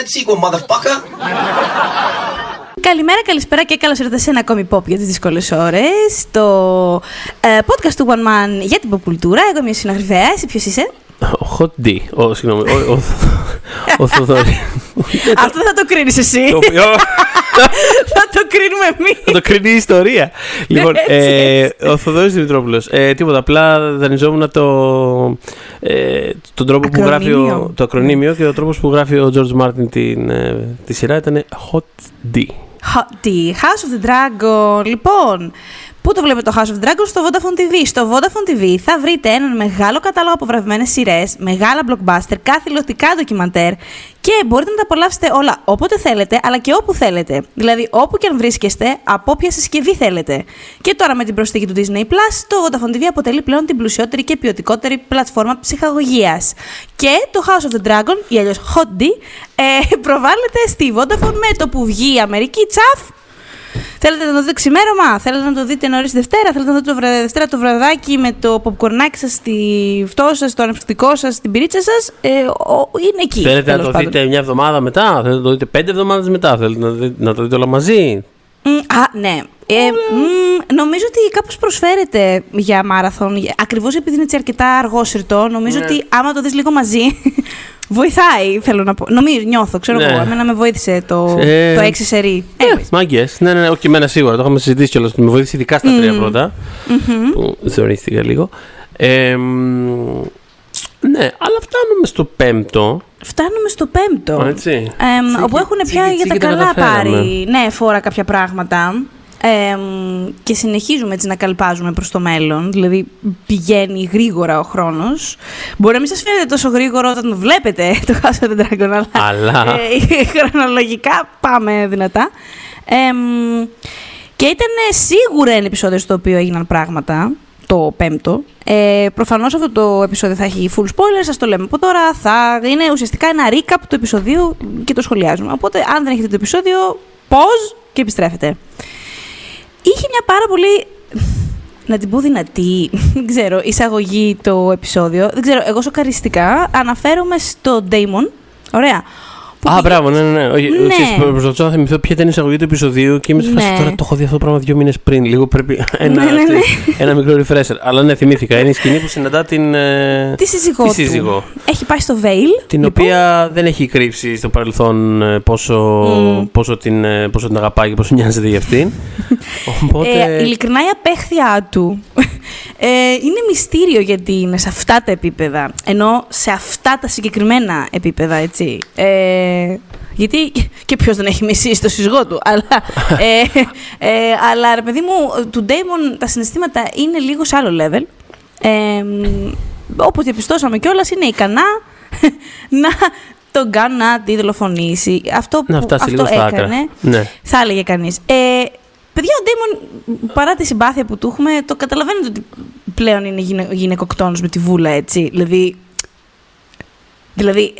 that sequel, motherfucker! Καλημέρα, καλησπέρα και καλώς ήρθατε σε ένα ακόμη pop για τις δύσκολες ώρες. Το podcast του One Man για την ποπουλτούρα. Εγώ είμαι η συναγρυφαία. Εσύ ποιος είσαι? Ο Hot D. Συγγνώμη. Ο Θοδόρης. Αυτό θα το κρίνεις εσύ. Θα το κρίνουμε εμείς. Θα το κρίνει η ιστορία. Λοιπόν, ο Θοδόρης Δημητρόπουλος. Τίποτα, απλά δανειζόμουν τον τρόπο που γράφει το ακρονίμιο και ο τρόπος που γράφει ο George Martin τη σειρά ήταν Hot D. Hot D. House of the Dragon. Λοιπόν, πού το βλέπετε το House of the Dragon? Στο Vodafone TV. Στο Vodafone TV θα βρείτε έναν μεγάλο κατάλογο από βραβευμένες σειρές, μεγάλα blockbuster, καθηλωτικά ντοκιμαντέρ και μπορείτε να τα απολαύσετε όλα όποτε θέλετε, αλλά και όπου θέλετε. Δηλαδή, όπου και αν βρίσκεστε, από όποια συσκευή θέλετε. Και τώρα με την προσθήκη του Disney Plus, το Vodafone TV αποτελεί πλέον την πλουσιότερη και ποιοτικότερη πλατφόρμα ψυχαγωγίας. Και το House of the Dragon, ή αλλιώς Hot D, προβάλλεται στη Vodafone με το που βγει η Αμερική, τσαφ. Θέλετε να το δείτε ξημέρωμα, θέλετε να το δείτε νωρίς Δευτέρα, θέλετε να το δείτε Δευτέρα το βραδάκι με το popcornάκι σας, τη φτώση σας, το αναψυκτικό σας, την πυρίτσα σας, είναι εκεί. Θέλετε να το δείτε μια εβδομάδα μετά, θέλετε να το δείτε 5 εβδομάδες μετά, θέλετε να το δείτε όλα μαζί. Ναι. Νομίζω ότι κάπως προσφέρεται για μάραθον, ακριβώς επειδή είναι αρκετά αργόσυρτο, νομίζω ότι άμα το δεις λίγο μαζί... Βοηθάει, θέλω να πω. Νομίζω, νιώθω, ξέρω εγώ. Εμένα με βοήθησε το 6 σερί. Μάγκες. Ναι, όχι εμένα σίγουρα. Το είχαμε συζητήσει κιόλας. Με βοήθησε ειδικά στα 3 πρώτα. Που ζωρίστηκα λίγο. Ναι, αλλά φτάνουμε στο 5ο. Φτάνουμε στο 5ο. Έτσι. Όπου έχουν πια για τα καλά πάρει. Ναι, φορά κάποια πράγματα. Και συνεχίζουμε έτσι να καλπάζουμε προς το μέλλον. Δηλαδή πηγαίνει γρήγορα ο χρόνος. Μπορεί να μην σας φαίνεται τόσο γρήγορο όταν βλέπετε το House of the Dragon, αλλά χρονολογικά πάμε δυνατά. Και ήταν σίγουρα ένα επεισόδιο στο οποίο έγιναν πράγματα. Το 5ο. Προφανώς αυτό το επεισόδιο θα έχει full spoiler, σας το λέμε από τώρα. Θα είναι ουσιαστικά ένα recap του επεισοδίου και το σχολιάζουμε. Οπότε αν δεν έχετε το επεισόδιο, pause και επιστρέφετε. Είχε μια πάρα πολύ, να την πω δυνατή, δεν ξέρω, εισαγωγή το επεισόδιο. Δεν ξέρω, εγώ σοκαριστικά αναφέρομαι στο Daemon. Ωραία. Μπράβο, ναι. Προσπαθούσα να θυμηθώ ποια ήταν η εισαγωγή του επεισοδίου και είμαι σε φάση τώρα το έχω δει αυτό το πράγμα 2 μήνες πριν. Λίγο πρέπει ένα μικρό refresher. Αλλά ναι, θυμήθηκα. Είναι η σκηνή που συναντά τη σύζυγό. Έχει πάει στο Vale. Την οποία δεν έχει κρύψει στο παρελθόν πόσο την αγαπάει και πόσο νοιάζεται για αυτήν. Ειλικρινά η απέχθειά του είναι μυστήριο γιατί είναι σε αυτά τα επίπεδα. Ενώ σε αυτά τα συγκεκριμένα επίπεδα, έτσι. Γιατί και ποιος δεν έχει μισήσει το σύζυγό του, αλλά ρε παιδί μου, του Daemon τα συναισθήματα είναι λίγο σε άλλο level. Όπως διαπιστώσαμε κιόλας, είναι ικανά να τον κάνουν να τη δολοφονήσει. Αυτό που αυτό έκανε, θα έλεγε κανείς. Παιδιά, ο Daemon, παρά τη συμπάθεια που του έχουμε, το καταλαβαίνετε ότι πλέον είναι γυναικοκτόνος με τη βούλα, έτσι. Δηλαδή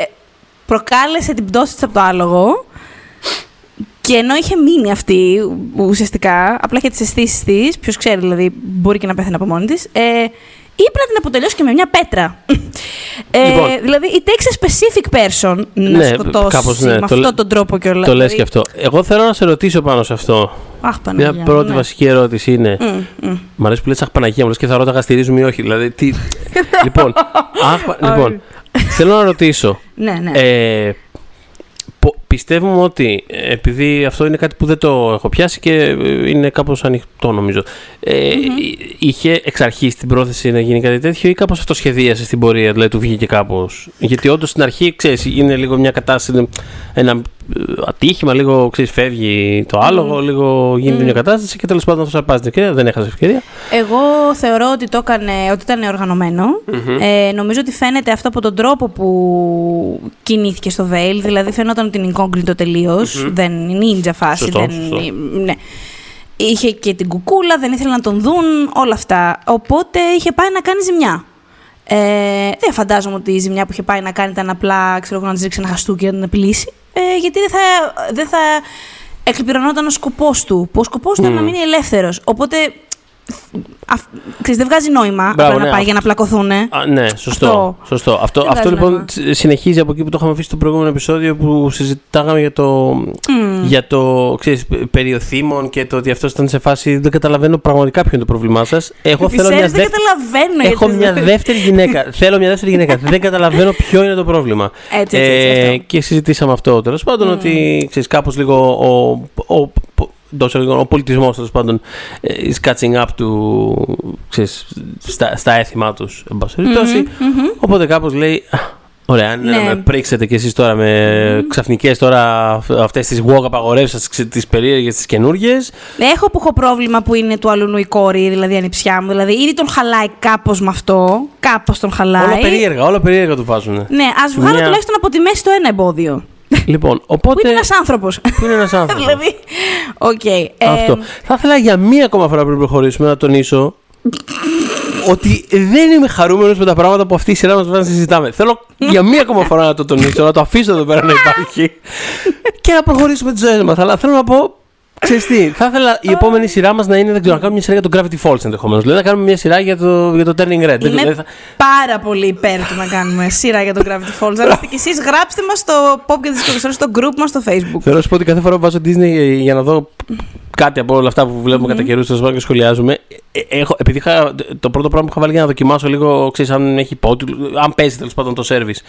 προκάλεσε την πτώση της από το άλογο και ενώ είχε μείνει αυτή ουσιαστικά, απλά για τις αισθήσεις της, ποιος ξέρει δηλαδή, μπορεί και να πέθανε από μόνη της, είπε να την αποτελειώσει και με μια πέτρα. Λοιπόν, δηλαδή, it takes a specific person να σκοτώσει κάπως, με αυτόν τον τρόπο και όλα. Το λες και αυτό. Εγώ θέλω να σε ρωτήσω πάνω σε αυτό. Μια πρώτη βασική ερώτηση είναι. Μ' αρέσει που λες αχ Παναγία μου, λες και θα ρώταγα στηρίζουμε ή όχι. Δηλαδή, τι... λοιπόν, θέλω να ρωτήσω. Πιστεύουμε ότι, επειδή αυτό είναι κάτι που δεν το έχω πιάσει και είναι κάπως ανοιχτό νομίζω, είχε εξ αρχής την πρόθεση να γίνει κάτι τέτοιο ή κάπως αυτοσχεδίασε στην πορεία, δηλαδή του βγήκε κάπως? Γιατί όντως στην αρχή, ξέρεις, είναι λίγο μια κατάσταση, ένα ατύχημα, λίγο ξέρεις, φεύγει το άλογο, λίγο γίνεται μια κατάσταση και τέλος πάντων αυτό αρπάζει την ευκαιρία, δεν έχασε ευκαιρία. Εγώ θεωρώ ότι το έκανε, ότι ήταν οργανωμένο. Νομίζω ότι φαίνεται αυτό από τον τρόπο που κινήθηκε στο Vale, δηλαδή φαίνονταν ότι είναι incognito τελείως, δεν είναι ninja φάση. Σωστό, ναι. Είχε και την κουκούλα, δεν ήθελε να τον δουν, όλα αυτά. Οπότε είχε πάει να κάνει ζημιά. Δεν φαντάζομαι ότι η ζημιά που είχε πάει να κάνει ήταν απλά, ξέρω εγώ, να της ρίξει ένα χαστούκι και να την απειλήσει. Γιατί δεν θα εκπληρωνόταν ο σκοπός του. Που ο σκοπός του ήταν να μείνει ελεύθερος. Οπότε Ξέρεις, δεν βγάζει νόημα να πάει για να πλακωθούν. Ναι, σωστό. Αυτό λοιπόν συνεχίζει από εκεί που το είχαμε αφήσει στο προηγούμενο επεισόδιο που συζητάγαμε για το, για το ξέρεις, περιοθήμων και το ότι αυτό ήταν σε φάση. Δεν καταλαβαίνω πραγματικά ποιο είναι το πρόβλημά σας. Εγώ θέλω μια έχω μια δεύτερη γυναίκα. Θέλω μια δεύτερη γυναίκα. Δεν καταλαβαίνω ποιο είναι το πρόβλημα. Και συζητήσαμε αυτό τέλος πάντων ότι ξέρεις, κάπως λίγο ο πολιτισμός τέλος πάντων is catching up του, ξέρεις, στα έθιμά τους εν πάση περιπτώσει. Οπότε κάπως λέει ωραία, αν να με πρίξετε κι εσείς τώρα με ξαφνικές τώρα αυτές τις walk απαγορεύσεις, τις περίεργες, τις καινούργιες. Έχω που έχω πρόβλημα που είναι του αλουνού η κόρη, δηλαδή ανιψιά μου. Δηλαδή ήδη τον χαλάει κάπως με αυτό. Κάπως τον χαλάει. Όλα περίεργα του βάζουν. Ναι, ας βγάλω τουλάχιστον από τη μέση το ένα εμπόδιο. Λοιπόν, οπότε... Που είναι ένας άνθρωπος. Δηλαδή, okay, αυτό. Θα ήθελα για μία ακόμα φορά πριν προχωρήσουμε να τονίσω ότι δεν είμαι χαρούμενος με τα πράγματα που αυτή η σειρά μας βάζει να συζητάμε. Θέλω για μία ακόμα φορά να το τονίσω, να το αφήσω εδώ πέρα να υπάρχει και να προχωρήσουμε τις ζωές μας. Αλλά θέλω να πω, ξέρεις τι, θα ήθελα η επόμενη σειρά μας να είναι, δεν ξέρω, να κάνουμε μια σειρά για το Gravity Falls ενδεχομένως. Δηλαδή να κάνουμε μια σειρά για το Turning Red. Είμαι πάρα πολύ υπέρ του να κάνουμε σειρά για το Gravity Falls. Αλλά και εσείς γράψτε μας στο pop και τις ιστορίες στο group μας στο Facebook. Θέλω να σου πω ότι κάθε φορά που βάζω Disney για να δω κάτι από όλα αυτά που βλέπουμε κατά καιρούς στο σπίτι και σχολιάζουμε, επειδή είχα, το πρώτο πράγμα που είχα βάλει για να δοκιμάσω λίγο, ξέρεις, αν έχει υπότιτλους, αν παίζει τέλος πάντων το service,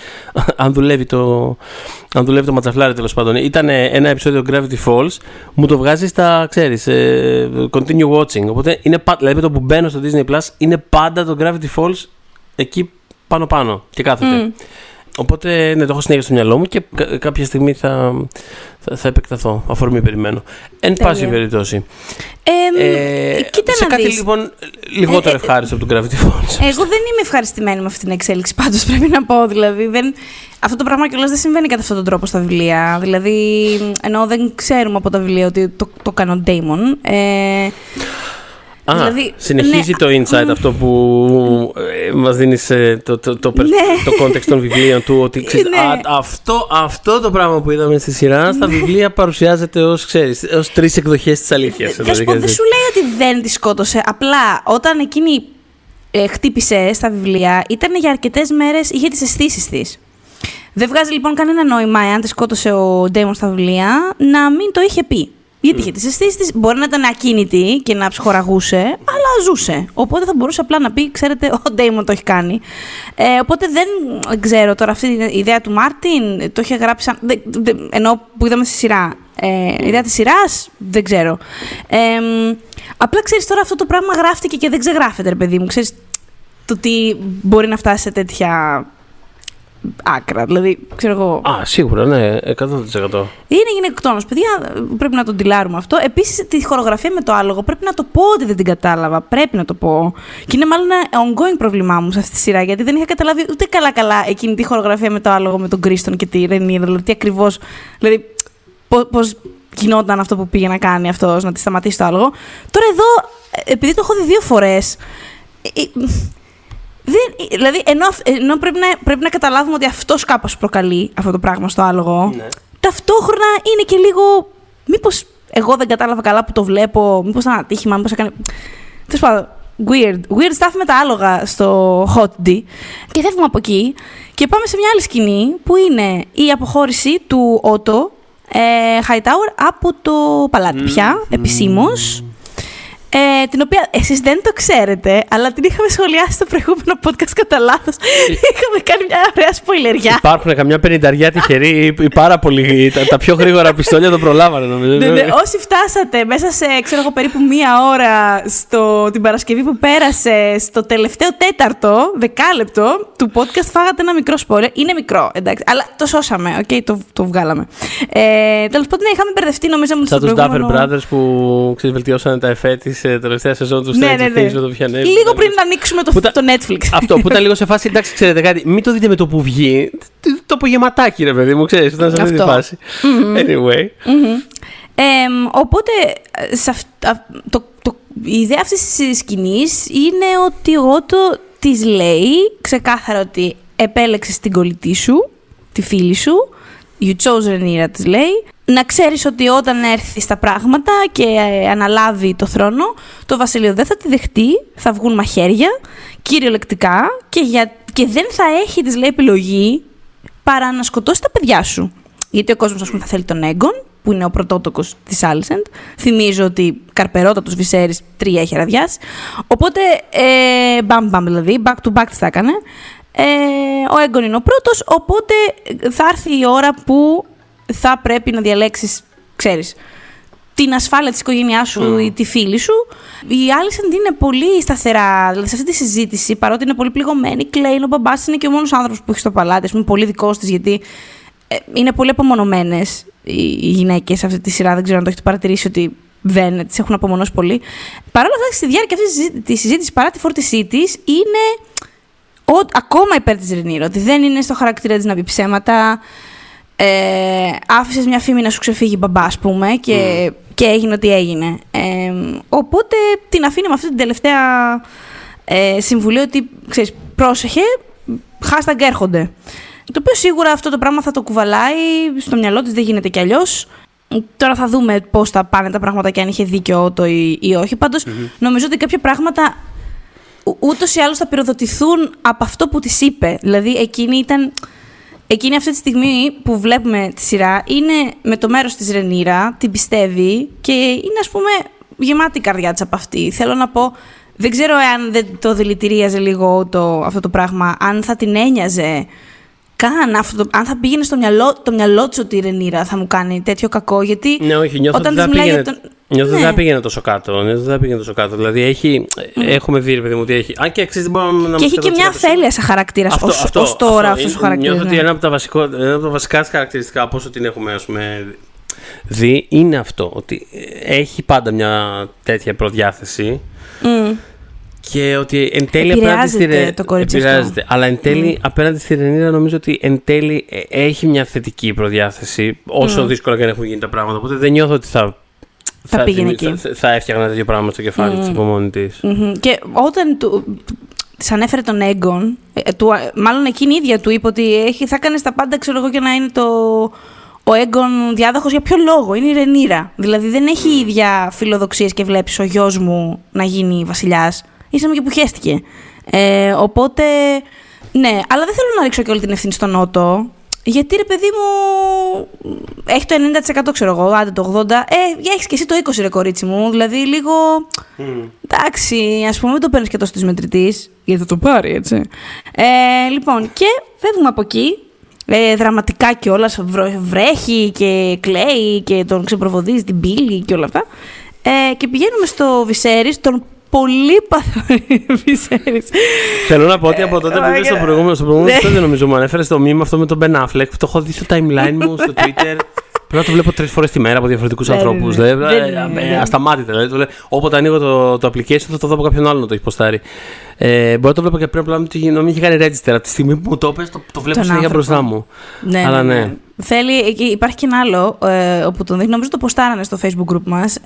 αν δουλεύει το ματσαφλάρι τέλος πάντων. Ήταν ένα επεισόδιο Gravity Falls, μου το βγάζει στα, ξέρεις, continue watching. Οπότε είναι, δηλαδή το που μπαίνω στο Disney Plus είναι πάντα το Gravity Falls εκεί πάνω και κάθεται. Οπότε ναι, το έχω συνέχεια στο μυαλό μου και κάποια στιγμή θα επεκταθώ. Αφορμή περιμένω. Εν πάση περιπτώσει. Κοίτα σε να κάτι δεις. Λοιπόν λιγότερο ευχάριστο από τον Gravity Falls. Εγώ δεν είμαι ευχαριστημένη με αυτή την εξέλιξη. Πάντως πρέπει να πω. Δηλαδή, αυτό το πράγμα κιόλας δεν συμβαίνει κατά αυτόν τον τρόπο στα βιβλία. Δηλαδή, ενώ δεν ξέρουμε από τα βιβλία ότι το κάνει ο Daemon. Δηλαδή, συνεχίζει το insight αυτό που μας δίνεις το context των βιβλίων του. Ότι ξέρεις, αυτό το πράγμα που είδαμε στη σειρά στα βιβλία παρουσιάζεται ως τρεις εκδοχές της αλήθειας. Δεν σου λέει ότι δεν τη σκότωσε. Απλά όταν εκείνη χτύπησε στα βιβλία, ήταν για αρκετές μέρες, είχε τις αισθήσεις της. Δεν βγάζει λοιπόν κανένα νόημα, εάν τη σκότωσε ο Daemon στα βιβλία, να μην το είχε πει. Γιατί είχε τις αισθήσεις της, μπορεί να ήταν ακίνητη και να ψυχοραγούσε, αλλά ζούσε. Οπότε θα μπορούσε απλά να πει, ξέρετε, ο Daemon το έχει κάνει. Οπότε δεν ξέρω τώρα αυτή την ιδέα του Μάρτιν, το είχε γράψει σαν, ενώ που είδαμε στη σειρά. Ιδέα της σειράς, δεν ξέρω. Απλά ξέρεις τώρα αυτό το πράγμα γράφτηκε και δεν ξεγράφεται, ρε παιδί μου. Ξέρεις το τι μπορεί να φτάσει σε τέτοια... άκρα, δηλαδή, ξέρω εγώ... Α, σίγουρα, ναι, 100%. Είναι γυναικοκτόνος, παιδιά, πρέπει να τον τυλάρουμε αυτό. Επίσης, τη χορογραφία με το άλογο, πρέπει να το πω ότι δεν την κατάλαβα, πρέπει να το πω. Και είναι μάλλον ένα ongoing πρόβλημά μου σε αυτή τη σειρά, γιατί δεν είχα καταλάβει ούτε καλά-καλά εκείνη τη χορογραφία με το άλογο, με τον Criston και τη Rhaenyra, δηλαδή, τι ακριβώς, δηλαδή, πώς γινόταν αυτό που πήγε να κάνει αυτός, να τη σταματήσει το άλογο. Τώρα εδώ, επειδή το έχω δει 2 φορές... δηλαδή, ενώ πρέπει να καταλάβουμε ότι αυτός κάπως προκαλεί αυτό το πράγμα στο άλογο, ναι. Ταυτόχρονα είναι και λίγο. Μήπως εγώ δεν κατάλαβα καλά που το βλέπω, μήπως ήταν ατύχημα, μήπως έκανε. Τέλος πάντων, weird stuff με τα άλογα στο Hot D. Και φεύγουμε από εκεί και πάμε σε μια άλλη σκηνή που είναι η αποχώρηση του Otto Hightower από το παλάτι πια, επισήμως. Την οποία εσείς δεν το ξέρετε, αλλά την είχαμε σχολιάσει στο προηγούμενο podcast κατά λάθος. Είχαμε κάνει μια ωραία σποιλεριά. Υπάρχουν καμιά 50 τυχεροί ή πάρα πολύ. Τα πιο γρήγορα πιστόλια το προλάβανε, νομίζω. Ναι, όσοι φτάσατε μέσα σε ξέρω εγώ, περίπου 1 ώρα την Παρασκευή που πέρασε, στο τελευταίο 4ο δεκάλεπτο του podcast, φάγατε ένα μικρό σπόιλερ. Είναι μικρό, εντάξει, αλλά το σώσαμε. Okay, το βγάλαμε. Τέλος πάντων, είχαμε μπερδευτεί, νομίζω. Σαν του Duffer Brothers που βελτιώσανε τα εφέ τη. Τελευταία σεζόν του Stranger Things με το πιανέλι. Λίγο πριν να ανοίξουμε το Netflix. Αυτό που ήταν λίγο σε φάση. Εντάξει, ξέρετε κάτι, μην το δείτε με το που βγει. Το απογευματάκι, ρε παιδί μου, ξέρεις. Ήταν σε αυτή τη φάση. Anyway. Οπότε, η ιδέα αυτής της σκηνής είναι ότι ο Otto της λέει ξεκάθαρα ότι επέλεξες την κολλητή σου, τη φίλη σου, You chose Rhaenyra, της λέει. Να ξέρεις ότι όταν έρθει στα πράγματα και αναλάβει το θρόνο, το βασίλειο δεν θα τη δεχτεί, θα βγουν μαχαίρια, κυριολεκτικά, και δεν θα έχει, της λέει, επιλογή παρά να σκοτώσει τα παιδιά σου. Γιατί ο κόσμος, ας πούμε, θα θέλει τον Aegon, που είναι ο πρωτότοκος της Alicent. Θυμίζω ότι καρπερότατος Viserys 3 έχει αραδιάσει. Οπότε, μπαμ δηλαδή, back to back τι θα έκανε. Ο Aegon είναι ο πρώτος, οπότε θα έρθει η ώρα που θα πρέπει να διαλέξεις, ξέρεις, την ασφάλεια της οικογένειάς σου ή τη φίλη σου. Η Alicent είναι πολύ σταθερά, δηλαδή σε αυτή τη συζήτηση, παρότι είναι πολύ πληγωμένη, κλαίει, ο μπαμπάς είναι και ο μόνος άνθρωπος που έχει στο παλάτι, ας πούμε, πολύ δικός της, γιατί είναι πολύ απομονωμένες οι γυναίκες σε αυτή τη σειρά. Δεν ξέρω αν το έχετε παρατηρήσει ότι δεν τις έχουν απομονώσει πολύ. Παρ' όλα αυτά, στη διάρκεια αυτή τη συζήτηση, παρά τη φόρτισή της, είναι ακόμα υπέρ της Rhaenyra, ότι δεν είναι στο χαρακτήρα της να πει ψέματα. Άφησες μια φήμη να σου ξεφύγει μπαμπά, ας πούμε, και έγινε ό,τι έγινε. Οπότε την αφήνει με αυτή την τελευταία συμβουλή ότι, ξέρεις, πρόσεχε, hashtag έρχονται. Το οποίο σίγουρα αυτό το πράγμα θα το κουβαλάει στο μυαλό της, δεν γίνεται κι αλλιώς. Τώρα θα δούμε πώς θα πάνε τα πράγματα και αν είχε δίκιο το ή όχι. Πάντως, νομίζω ότι κάποια πράγματα ούτως ή άλλως θα πυροδοτηθούν από αυτό που της είπε. Δηλαδή, εκείνη αυτή τη στιγμή που βλέπουμε τη σειρά είναι με το μέρος της Rhaenyra, την πιστεύει και είναι, ας πούμε, γεμάτη η καρδιά της από αυτή. Θέλω να πω, δεν ξέρω αν δεν το δηλητηρίαζε λίγο αυτό το πράγμα, αν θα την ένοιαζε καν, αν θα πήγαινε στο μυαλό της ότι η Rhaenyra θα μου κάνει τέτοιο κακό, γιατί ναι, όχι, όταν της μιλάει για τον... Νιώθω ότι δεν πήγαινε τόσο κάτω. Δηλαδή, έχουμε δει, ρε παιδί μου, ότι έχει. Αν και αξίζει, μπορούμε να. Και έχει και μια αφέλεια σαν χαρακτήρα ως τώρα αυτό ο χαρακτήρα. Νιώθω ότι ένα από τα βασικά χαρακτηριστικά, από όσο την έχουμε, ας πούμε, δει, είναι αυτό. Ότι έχει πάντα μια τέτοια προδιάθεση. Και ότι εν τέλει απέναντι στη Rhaenyra, νομίζω ότι εν τέλει έχει μια θετική προδιάθεση. Όσο δύσκολα και αν έχουν γίνει τα πράγματα. Οπότε δεν νιώθω ότι θα πήγαινε εκεί. Θα έφτιαγνα τέτοιο πράγμα στο κεφάλι της από μόνη της. Και όταν της ανέφερε τον Aegon, μάλλον εκείνη η ίδια του είπε ότι θα κάνεις τα πάντα, ξέρω εγώ, και να είναι ο Aegon διάδοχος. Για ποιο λόγο? Είναι η Rhaenyra. Δηλαδή δεν έχει η ίδια φιλοδοξίες και βλέπεις ο γιος μου να γίνει βασιλιάς. Ήσαμε και που χέστηκε. Οπότε, ναι, αλλά δεν θέλω να ρίξω και όλη την ευθύνη στον Otto. Γιατί, ρε παιδί μου, έχει το 90%, ξέρω εγώ, άντε το 80%. Έχεις και εσύ το 20%, ρε κορίτσι μου. Δηλαδή λίγο, εντάξει, ας πούμε, μην το παίρνεις και τόσο της μετρητής. Γιατί θα το πάρει, έτσι. Λοιπόν, και φεύγουμε από εκεί. Δραματικά κιόλας, βρέχει και κλαίει και τον ξεπροβοδίζει την πύλη και όλα αυτά. Και πηγαίνουμε στο Viserys, τον πολύ παθαρή Viserys. Θέλω να πω ότι από τότε που είδες στο προηγούμενο δεν νομίζω μου ανέφερε το μήνυμα αυτό με τον Ben Affleck, που το έχω δει στο timeline μου, στο Twitter. Πρέπει να το βλέπω 3 φορές τη μέρα από διαφορετικούς ανθρώπους. Ασταμάτητα. Δηλαδή, όποτε ανοίγω το application θα το δω από κάποιον άλλον να το έχει ποστάρει. Μπορεί να το βλέπω και πριν, απλά να μην είχε κάνει register. Από τη στιγμή που μου το έπαιζε, το βλέπω συνέχεια μπροστά μου. Ναι. Υπάρχει και ένα άλλο όπου τον δείχνει, νομίζω το ποστάρανε στο Facebook group μας,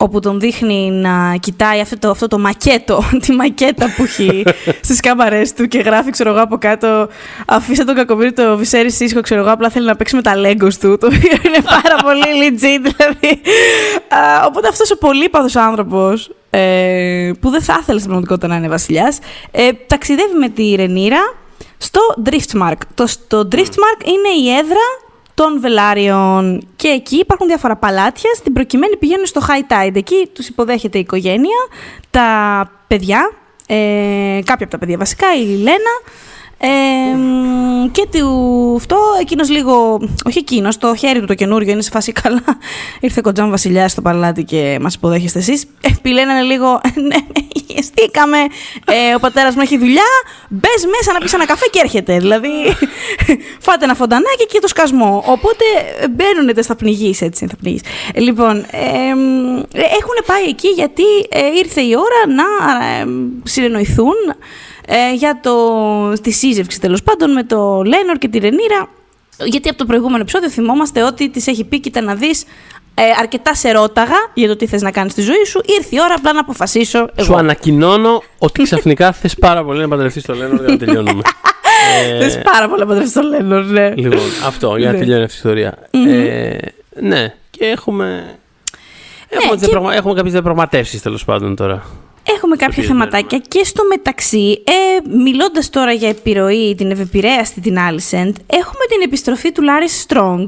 όπου τον δείχνει να κοιτάει αυτό το μακέτο, τη μακέτα που έχει στις κάμαρές του και γράφει, ξέρω εγώ, από κάτω «Αφήστε τον κακομοίρη το Viserys ήσυχο, ξέρω εγώ, απλά θέλει να παίξει με τα Legos του», το οποίο είναι πάρα πολύ legit, δηλαδή. Οπότε αυτός ο πολύπαθος άνθρωπος, που δεν θα ήθελε στην πραγματικότητα να είναι βασιλιάς, ταξιδεύει με τη Rhaenyra στο Driftmark. Το Driftmark είναι η έδρα των Velaryon. Και εκεί υπάρχουν διάφορα παλάτια. Στην προκειμένη πηγαίνουν στο High Tide. Εκεί τους υποδέχεται η οικογένεια, τα παιδιά, κάποια από τα παιδιά βασικά, η Λένα, και εκείνος λίγο, όχι εκείνος, το χέρι του το καινούριο είναι σε φάση «καλά, ήρθε κοντζάμ βασιλιάς στο παλάτι και μας υποδέχεστε εσείς». Η Λένα είναι λίγο «στήκαμε, ο πατέρας μου έχει δουλειά, μπες μέσα να πεις ένα καφέ και έρχεται». Δηλαδή φάτε ένα φοντανάκι και το σκασμό. Οπότε μπαίνουνε, θα πνιγείς έτσι, θα πνιγείς. Λοιπόν, έχουν πάει εκεί γιατί ήρθε η ώρα να συνεννοηθούν για τη σύζευξη, τέλος πάντων, με το Laenor και τη Rhaenyra. Γιατί από το προηγούμενο επεισόδιο θυμόμαστε ότι της έχει πει: «Κοίτα να δεις, αρκετά σε ρώταγα για το τι θες να κάνεις στη ζωή σου. Ήρθε η ώρα απλά να αποφασίσω εγώ. Σου ανακοινώνω ότι ξαφνικά θες πάρα πολύ να παντρευτείς το Laenor για να τελειώνουμε». Δες πάρα πολλά παντρεύσεις στο Laenor, ναι. Λοιπόν, αυτό, για να τελειώνει αυτή η ιστορία. Ναι, και έχουμε κάποιες διαπραγματεύσεις τέλος πάντων τώρα. Έχουμε κάποια θεματάκια και στο μεταξύ, μιλώντας τώρα για επιρροή, την ευεπηρέαστη την Alicent, έχουμε την επιστροφή του Larys Strong,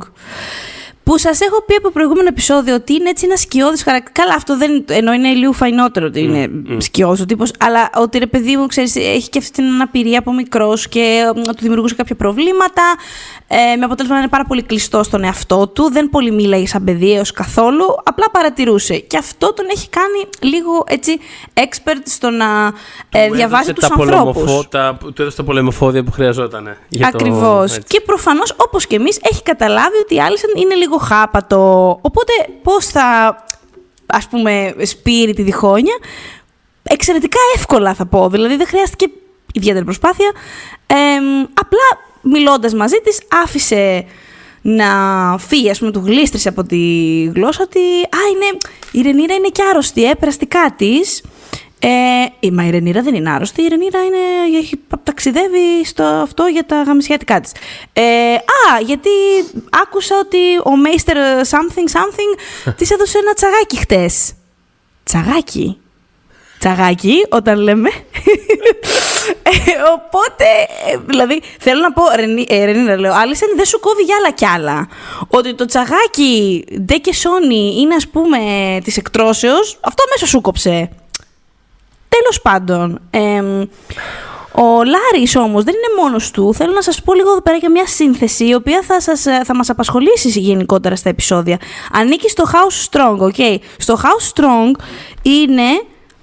που σας έχω πει από προηγούμενο επεισόδιο ότι είναι έτσι ένα σκιώδης χαρακτήρα. Καλά, αυτό δεν ενώ είναι λίγο φαϊνότερο ότι είναι σκιώδης ο τύπος, αλλά ότι ρε παιδί μου, ξέρεις, έχει και αυτή την αναπηρία από μικρός και του δημιουργούσε κάποια προβλήματα. Με αποτέλεσμα να είναι πάρα πολύ κλειστό στον εαυτό του. Δεν πολύ μίλαγε σαν παιδί έως καθόλου. Απλά παρατηρούσε. Και αυτό τον έχει κάνει λίγο έτσι expert στο να διαβάζει τους ανθρώπους. Του έδωσε τα πολεμοφόδια που χρειαζόταν. Ακριβώς. Και προφανώς, όπως και εμείς, έχει καταλάβει ότι η Alicent είναι λίγο χάπατο. Οπότε, πώς θα, ας πούμε, σπείρει τη διχόνια, εξαιρετικά εύκολα θα πω. Δηλαδή, δεν χρειάστηκε ιδιαίτερη προσπάθεια. Απλά μιλώντας μαζί της, άφησε να φύγει, ας πούμε, του γλίστρισε από τη γλώσσα ότι η Rhaenyra είναι και άρρωστη, περαστικά της. Μα η Rhaenyra δεν είναι άρρωστη, η Rhaenyra ταξιδεύει στο αυτό για τα γαμισιατικά της. Γιατί άκουσα ότι ο Μέιστερ something της έδωσε ένα τσαγάκι χτες. Τσαγάκι, όταν λέμε. Οπότε, δηλαδή, θέλω να πω, Rhaenyra, λέω, Alicent, δεν σου κόβει για άλλα κι άλλα. Ότι το τσαγάκι ντε και σόνι είναι, ας πούμε, της εκτρώσεως, αυτό μέσα σου κόψε. Τέλος πάντων, ο Larys όμως δεν είναι μόνος του. Θέλω να σας πω λίγο εδώ πέρα για μια σύνθεση, η οποία θα μας απασχολήσει γενικότερα στα επεισόδια. Ανήκει στο House Strong, ok. Στο House Strong είναι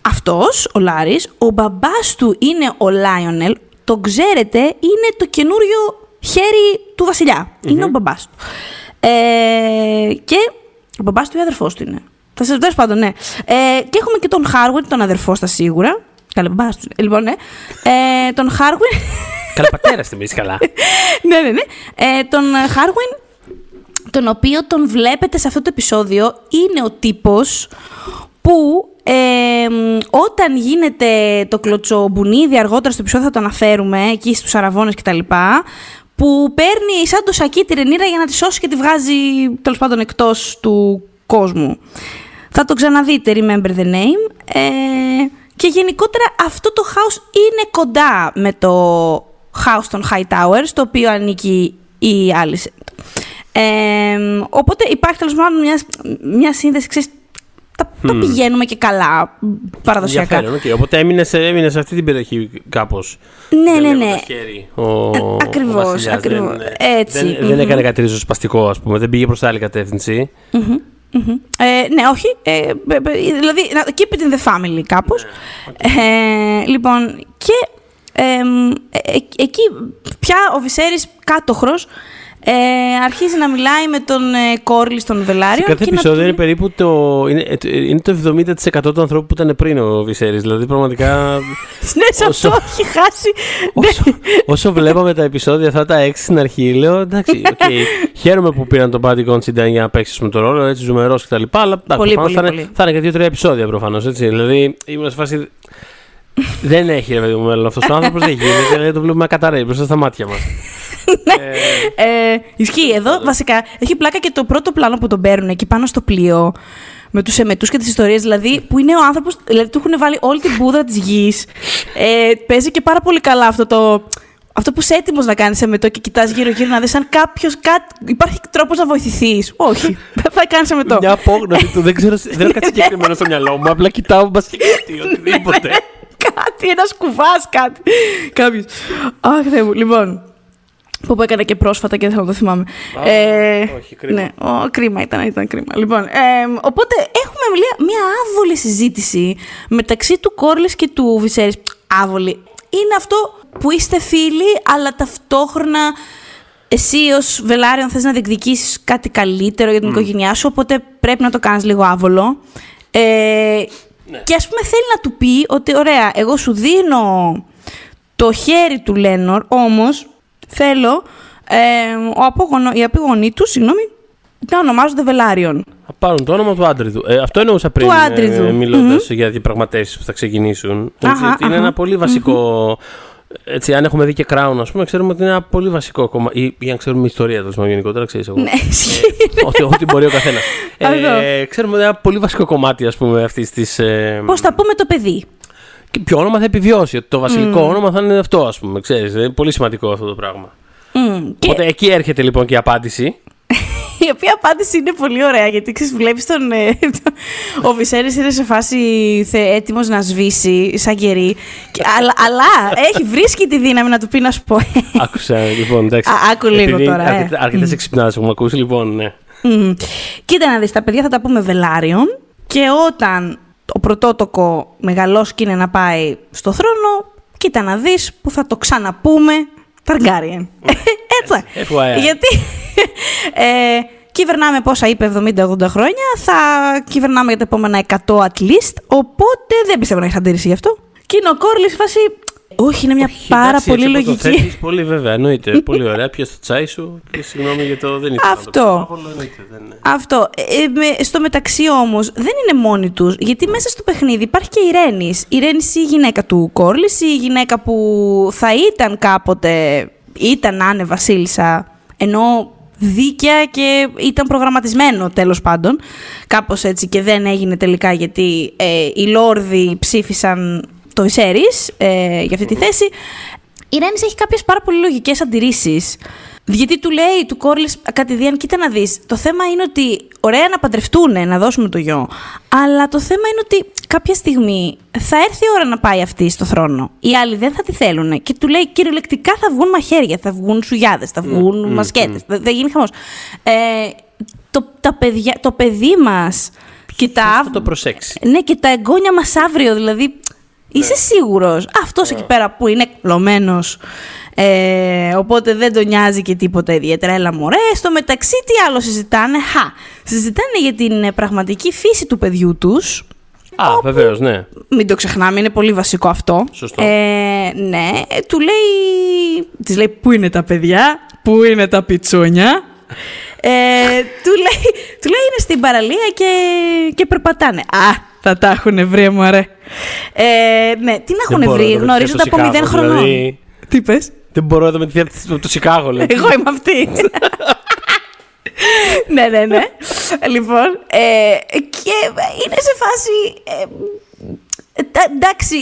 αυτός, ο Larys, ο μπαμπάς του είναι ο Lyonel, τον ξέρετε, είναι το καινούριο χέρι του βασιλιά. Είναι ο μπαμπάς του. Και ο μπαμπάς του ή αδερφός του είναι. Θα σας δώσω πάντων, ναι. Και έχουμε και τον Harwin, τον αδερφό στα σίγουρα. Καλά, μπαμπάς του. Λοιπόν, ναι. Τον Harwin. Καλά, πατέρας θυμίζει καλά. Ναι. Τον Harwin, τον οποίο τον βλέπετε σε αυτό το επεισόδιο, είναι ο τύπος που όταν γίνεται το κλωτσομπουνίδι, αργότερα στο επεισόδιο θα το αναφέρουμε, εκεί στους αραβώνες κτλ., που παίρνει σαν το σακί τη Rhaenyra για να τη σώσει και τη βγάζει τέλος πάντων εκτός του κόσμου. Θα το ξαναδείτε, remember the name. Και γενικότερα αυτό το house είναι κοντά με το house των High Tower, στο οποίο ανήκει η Alicent. Οπότε υπάρχει τέλος πάντων μια σύνδεση, ξέρεις, τα πηγαίνουμε και καλά, παραδοσιακά. Okay. Οπότε έμεινε σε αυτή την περιοχή κάπως. Ναι. Ακριβώς. Δεν έκανε κάτι ριζοσπαστικό, ας πούμε. Δεν πήγε προς άλλη κατεύθυνση. Ναι, όχι. Δηλαδή, keep it in the family κάπως. Λοιπόν, και εκεί πια ο Viserys κάτοχρος αρχίζει να μιλάει με τον Corlys τον Velaryon. Κάθε επεισόδιο είναι περίπου το 70% των ανθρώπων που ήταν πριν ο Viserys. Δηλαδή πραγματικά. Ναι, αυτό έχει χάσει. Όσο βλέπαμε τα επεισόδια αυτά τα 6 στην αρχή, λέω εντάξει, χαίρομαι που πήραν τον Paddy Considine για να παίξει με τον ρόλο, έτσι ζουμερός κτλ. Αλλά θα είναι και 2-3 επεισόδια προφανώς. Δηλαδή ήμουν σε φάση. Δεν έχει ρε παιδί μου μέλλον αυτός ο άνθρωπος, δεν γίνεται, το βλέπουμε να καταραίει μπροστά στα μάτια μας. Ισχύει εδώ βασικά. Έχει πλάκα και το πρώτο πλάνο που τον παίρνουν εκεί πάνω στο πλοίο με τους εμετούς και τις ιστορίες, δηλαδή που είναι ο άνθρωπος, δηλαδή του έχουν βάλει όλη την πούδρα της γης. Παίζει και πάρα πολύ καλά αυτό που είσαι έτοιμος να κάνεις εμετό και κοιτάς γύρω-γύρω να δεις αν υπάρχει τρόπος να βοηθηθείς. Όχι, δεν θα κάνεις εμετό. Μια απόγνωση του, δεν ξέρω, δεν έχω κάτι συγκεκριμένο στο μυαλό μου, απλά κοιτάω μπας και οτιδήποτε. Κάτι, ένας κουβάς, κάτι. Κάποιος. Αχ, Θεέ μου. Λοιπόν, που έκανα και πρόσφατα και δεν θέλω να το θυμάμαι. Όχι, κρίμα. Ναι, κρίμα ήταν κρίμα. Λοιπόν, οπότε έχουμε μια άβολη συζήτηση μεταξύ του Corlys και του Viserys. Άβολη. Είναι αυτό που είστε φίλοι, αλλά ταυτόχρονα εσύ ως Velaryon θες να διεκδικήσεις κάτι καλύτερο για την οικογένειά σου, οπότε πρέπει να το κάνεις λίγο άβολο. Ναι. Και ας πούμε θέλει να του πει ότι ωραία, εγώ σου δίνω το χέρι του Laenor, όμως θέλω η απογονή του, να ονομάζονται Velaryon. Θα πάρουν το όνομα του άντρη του. Αυτό εννοούσα πριν, μιλώντας για διαπραγματεύσεις που θα ξεκινήσουν. Είναι ένα πολύ βασικό Έτσι, αν έχουμε δει και Crown, ας πούμε, ξέρουμε ότι είναι ένα πολύ βασικό κομμάτι. Ή για να ξέρουμε ιστορία, τέλος πάντων, γενικότερα, ξέρεις εγώ. Ναι, ό,τι μπορεί ο καθένας. Ξέρουμε ότι είναι ένα πολύ βασικό κομμάτι, ας πούμε, αυτής της. Πώς θα πούμε το παιδί. Και ποιο όνομα θα επιβιώσει. Το βασιλικό όνομα θα είναι αυτό, ας πούμε. Ξέρεις, είναι πολύ σημαντικό αυτό το πράγμα. Οπότε και εκεί έρχεται λοιπόν και η απάντηση. Η οποία απάντηση είναι πολύ ωραία, γιατί ξέρεις, βλέπεις τον. Ο Viserys είναι σε φάση έτοιμος να σβήσει, σαν κερί. Αλλά βρίσκει τη δύναμη να του πει να σου πω. Άκουσα, λοιπόν. Εντάξει. Άκου λίγο τώρα. Αρκετές εξυπνάδες που μου ακούσει, λοιπόν, ναι. Κοίτα να δεις, τα παιδιά θα τα πούμε Velaryon, και όταν ο πρωτότοκο μεγαλώσκει να πάει στο θρόνο, κοίτα να δεις που θα το ξαναπούμε Targaryen. Έτσι. Γιατί. Κυβερνάμε πόσα είπε 70-80 χρόνια. Θα κυβερνάμε για τα επόμενα 100 at least. Οπότε δεν πιστεύω να έχεις αντίρρηση γι' αυτό. Και είναι ο Corlys φάση. Όχι, είναι μια πάρα πολύ λογική. Το θέτεις πολύ βέβαια, εννοείται. Πολύ ωραία. Πιες το τσάι σου. Και συγγνώμη για το δεν ήθελα αυτό. Αυτό. Στο μεταξύ όμως δεν είναι μόνοι τους, γιατί μέσα στο παιχνίδι υπάρχει και η Rhaenys. Η Rhaenys η γυναίκα του Corlys, η γυναίκα που θα ήταν κάποτε. Ήταν άνε βασίλισσα. Ενώ δίκαια και ήταν προγραμματισμένο τέλος πάντων. Κάπως έτσι και δεν έγινε τελικά γιατί οι λόρδοι ψήφισαν το Viserys για αυτή τη θέση. Η Rhaenys έχει κάποιες πάρα πολύ λογικές αντιρρήσεις. Γιατί του λέει του Corlys κατηδίαν, κοίτα να δεις. Το θέμα είναι ότι ωραία να παντρευτούνε, να δώσουμε το γιο. Αλλά το θέμα είναι ότι κάποια στιγμή θα έρθει η ώρα να πάει αυτή στο θρόνο. Οι άλλοι δεν θα τη θέλουν. Και του λέει κυριολεκτικά θα βγουν μαχαίρια, θα βγουν σουγιάδες, θα βγουν μασκέτες. Δεν γίνει χαμός. Το παιδί μας και θα το προσέξει. Ναι, και τα εγγόνια μας αύριο, δηλαδή. Είσαι σίγουρος. Αυτός εκεί πέρα που είναι εκπλωμένος. Οπότε δεν τον νοιάζει και τίποτα ιδιαίτερα. Έλα μωρέ. Στο μεταξύ τι άλλο συζητάνε. Συζητάνε για την πραγματική φύση του παιδιού τους. Βεβαίως, ναι. Μην το ξεχνάμε, είναι πολύ βασικό αυτό. Σωστό. Ναι, της λέει πού είναι τα παιδιά, πού είναι τα πιτσούνια. Του λέει είναι στην παραλία και περπατάνε. Θα τα έχουν βρει, μωρέ. Ναι, τι να έχουν βρει, γνωρίζονται από 0 χρονών. Δηλαδή, τι πες? Δεν μπορώ εδώ με τη διάρκεια από το Σικάγο, λέει. Εγώ είμαι αυτή. Ναι. Λοιπόν, και είναι σε φάση. Εντάξει,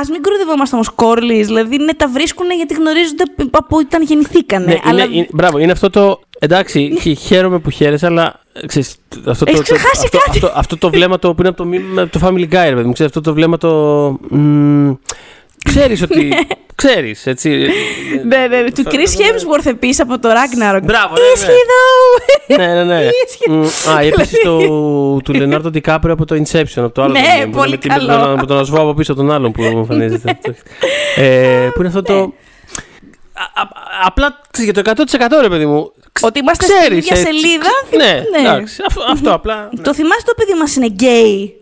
ας μην κοροϊδευόμαστε όμως Corlys, δηλαδή τα βρίσκουνε γιατί γνωρίζονται από όταν γεννηθήκανε. Ναι, αλλά... μπράβο, είναι αυτό το. Εντάξει, χαίρομαι που χαίρεσαι, αλλά. Ξέρεις, αυτό το βλέμμα το οποίο είναι από το Family Guy, μου ξέρεις, αυτό το βλέμμα το. Ξέρεις ότι. Ξέρεις, έτσι. Ναι. Του Chris Hemsworth επίσης από το Ragnarok. Μπράβο, ναι. Επίσης του Leonardo DiCaprio από το Inception, από το άλλο. Ναι, πολύ καλό. Με τον ασβό από πίσω τον άλλον που εμφανίζεται. Που είναι αυτό το. Απλά για το 100% ρε παιδί μου. Ότι είμαστε στην ίδια σελίδα. Ναι, εντάξει, αυτό απλά. Το θυμάσαι το παιδί μας είναι γκέι.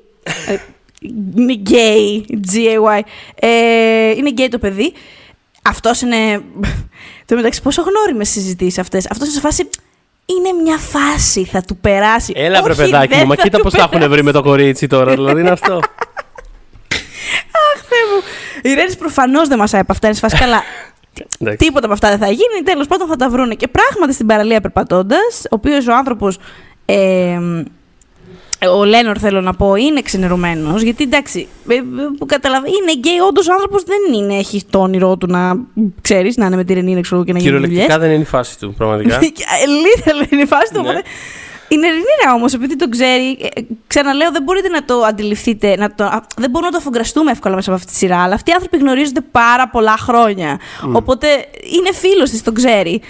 Είναι γκέι, G-A-Y. Είναι γκέι το παιδί. Αυτός είναι. Το μεταξύ, πόσο γνώριμες συζητήσεις αυτές. Αυτός είναι σε φάση. Είναι μια φάση, θα του περάσει. Έλα βρε παιδάκι μου, μα κοίτα πώς τα έχουν βρει με το κορίτσι τώρα. Δηλαδή είναι αυτό. Αχ, Θεέ μου. Η Rhaenys προφανώς δεν μας έπαφτα. Είναι σε φάση καλά. Τίποτα από αυτά δεν θα γίνει. Τέλος πάντων θα τα βρούνε. Και πράγματι στην παραλία περπατώντας, ο οποίος ο άνθρωπος. Ο Laenor, θέλω να πω, είναι ξενερωμένος. Γιατί εντάξει, είναι γκέι, όντως ο άνθρωπος δεν είναι. Έχει το όνειρό του να ξέρεις, να είναι με τη Rhaenyra και να γίνει δουλειές. Κυριολεκτικά δεν είναι η φάση του, πραγματικά. Λίθελ είναι η φάση του, οπότε. Η Rhaenyra όμως, επειδή τον ξέρει, ξαναλέω, δεν μπορείτε να το αντιληφθείτε. Δεν μπορούμε να το αφογκραστούμε εύκολα μέσα από αυτή τη σειρά. Αλλά αυτοί οι άνθρωποι γνωρίζονται πάρα πολλά χρόνια. Οπότε είναι φίλος της, τον ξέρει.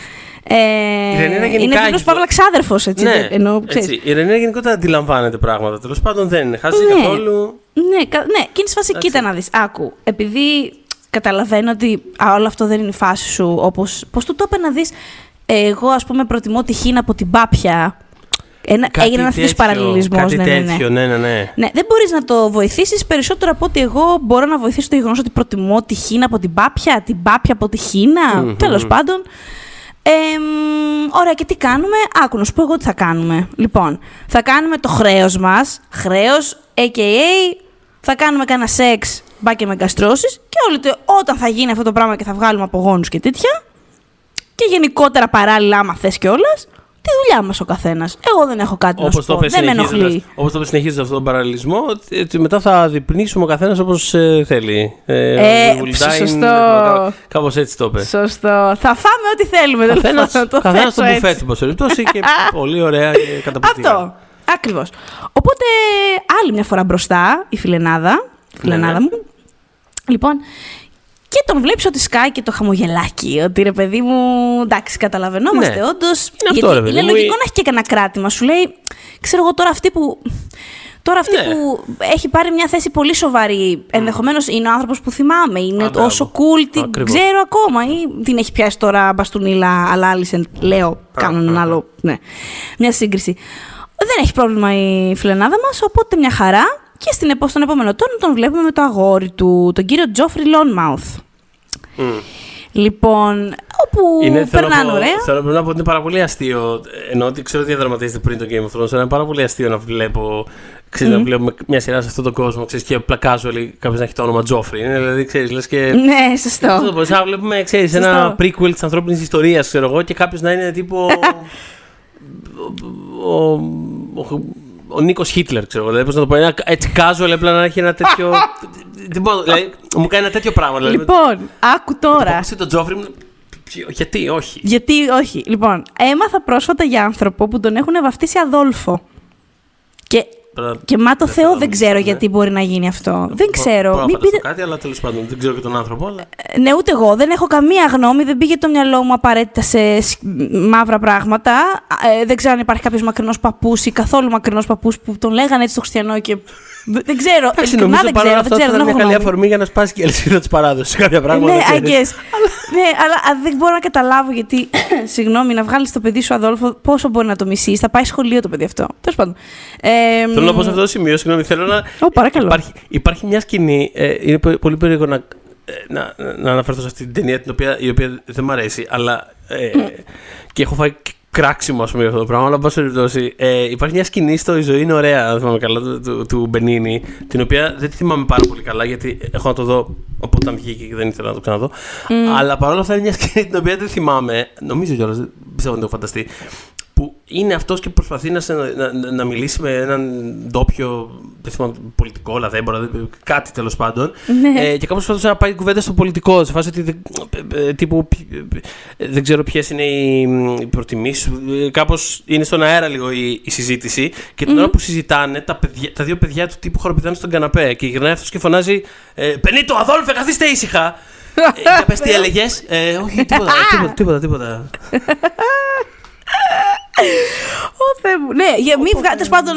Είναι φίλος Παύλα ξάδερφος, έτσι. Ναι, έτσι. Η Rhaenyra γενικότερα αντιλαμβάνεται πράγματα. Τέλος πάντων δεν χάσει καθόλου. Ναι, και είναι φάση, κοίτα να δεις. Άκου, επειδή καταλαβαίνω ότι όλο αυτό δεν είναι η φάση σου, όπως. Πώς του το είπε να δεις, εγώ ας πούμε προτιμώ τη Χίνα από την Πάπια. Έγινε ένα τέτοιο παραλληλισμό. Κάτι τέτοιο, ναι. Δεν μπορείς να το βοηθήσεις περισσότερο από ότι εγώ μπορώ να βοηθήσω το γεγονός ότι προτιμώ τη Χίνα από την Πάπια, την Πάπια από τη Χίνα. Τέλος πάντων. Ωραία, και τι κάνουμε. Άκου να σου πω εγώ τι θα κάνουμε. Λοιπόν, θα κάνουμε το χρέος μας. Χρέος, a.k.a. θα κάνουμε κανένα σεξ μπα και με εγκαστρώσεις. Και όλη, όταν θα γίνει αυτό το πράγμα και θα βγάλουμε απογόνους και τέτοια, και γενικότερα παράλληλα, άμα θες κιόλας, τη δουλειά μας ο καθένας. Εγώ δεν έχω κάτι όπως να σου πω. Δεν με ενοχλεί. Όπως το συνεχίζεις αυτόν τον παραλληλισμό, μετά θα διπνίσουμε ο καθένας όπως θέλει. Σωστό. Κάπως έτσι το είπε. Σωστό. Θα φάμε ό,τι θέλουμε. Καθένας στο μπουφέ του, περιπτώσει, και πολύ ωραία και καταπληκτικά. Αυτό. Ακριβώς. Οπότε άλλη μια φορά μπροστά η φιλενάδα μου. Λοιπόν, και τον βλέπεις ότι σκάει και το χαμογελάκι. Ότι ρε παιδί μου, εντάξει, καταλαβαίνόμαστε όντως. Γιατί αυτό, είναι λογικό να έχει και κανένα κράτημα. Σου λέει, ξέρω εγώ τώρα αυτή που. Τώρα αυτή που έχει πάρει μια θέση πολύ σοβαρή, ενδεχομένως είναι ο άνθρωπος που θυμάμαι, είναι όσο cool την ξέρω ακόμα, ή την έχει πιάσει τώρα μπαστούνιλα, αλλά Alicent, λέω, κάνω ένα άλλο, μια σύγκριση. Δεν έχει πρόβλημα η φιλενάδα μας, οπότε μια χαρά. Και στον επόμενο τόνο τον βλέπουμε με το αγόρι του, τον κύριο Joffrey Lonmouth. Λοιπόν, όπου περνάνε ωραία. Θέλω να πω ότι είναι πάρα πολύ αστείο, ενώ ότι ξέρω ότι διαδραματίζεται πριν το Game of Thrones, αλλά είναι πάρα πολύ αστείο να βλέπω, να βλέπουμε μια σειρά σε αυτόν τον κόσμο, ξέρεις, και πλακάζω κάποιος να έχει το όνομα Joffrey. Είναι, δηλαδή, ξέρεις, λες και... Ναι, σωστό. Να βλέπουμε, ξέρεις, ένα prequel της ανθρώπινης ιστορίας, ξέρω εγώ, και κάποιος να είναι τύπο... Ο Νίκος Χίτλερ, ξέρω. Δηλαδή, πώς να το πω, ένα έτσι casual, απλά να έχει ένα τέτοιο. Δηλαδή, μου κάνει ένα τέτοιο πράγμα. Δηλαδή, λοιπόν, άκου τώρα. Εσύ τον Τζόφρι μου. Γιατί όχι. Γιατί όχι. Λοιπόν, έμαθα πρόσφατα για άνθρωπο που τον έχουν βαφτίσει Αδόλφο. Και μα το Θεό δεν ξέρω γιατί μπορεί να γίνει αυτό. Δεν ξέρω. Μην πείτε κάτι, αλλά τέλος πάντων δεν ξέρω και τον άνθρωπο. Ναι, ούτε εγώ. Δεν έχω καμία γνώμη. Δεν πήγε το μυαλό μου απαραίτητα σε μαύρα πράγματα. Δεν ξέρω αν υπάρχει κάποιος μακρινός παππούς ή καθόλου μακρινός παππούς που τον λέγανε έτσι στο χριστιανό και. Δεν ξέρω. Ειλικρινά δεν ξέρω. Δεν ξέρω. Είναι μια καλή αφορμή για να σπάσει και η αλυσίδα της παράδοσης. Κάποια πράγματα. Ναι, αλλά δεν μπορώ να καταλάβω γιατί. Συγγνώμη, να βγάλεις το παιδί σου Αδόλφο, πόσο μπορεί να το μισείς. Θα πάει σχολείο το παιδί αυτό. Τέλος πάντων. Θέλω να πω σε αυτό το σημείο, συγγνώμη, θέλω να. Υπάρχει μια σκηνή. Είναι πολύ περίεργο να αναφερθώ σε αυτή την ταινία, η οποία δεν μ' αρέσει, αλλά. Και έχω φάει κράξιμο, ας πούμε, για αυτό το πράγμα, αλλά εν πάση περιπτώσει. Υπάρχει μια σκηνή στο «Η ζωή είναι ωραία», αν θυμάμαι καλά, του Μπενίνη, την οποία δεν τη θυμάμαι πάρα πολύ καλά, γιατί έχω να το δω οπότε αν βγήκε και δεν ήθελα να το ξαναδώ. Αλλά παρόλα αυτά είναι μια σκηνή την οποία δεν θυμάμαι, νομίζω κιόλας, δεν πιστεύω να το έχω φανταστεί. Που είναι αυτός και προσπαθεί να μιλήσει με έναν ντόπιο, δεν θυμάμαι, πολιτικό, λαδέμπορα, κάτι τέλος πάντων. Και κάπως προσπαθούσε να πάει κουβέντα στο πολιτικό, σε φάση ότι τύπου, δεν ξέρω ποιες είναι οι προτιμήσεις. Κάπως είναι στον αέρα λίγο η συζήτηση. Και την ώρα που συζητάνε, τα δύο παιδιά του τύπου χοροπηδάνε στον καναπέ. Και γυρνάει αυτός και φωνάζει, «Πενίτο, Αδόλφε, καθίστε ήσυχα!» Για πες τι έλεγες. «Όχι, τίποτα. Ω Θεέ μου. Ναι, τέλος πάντων,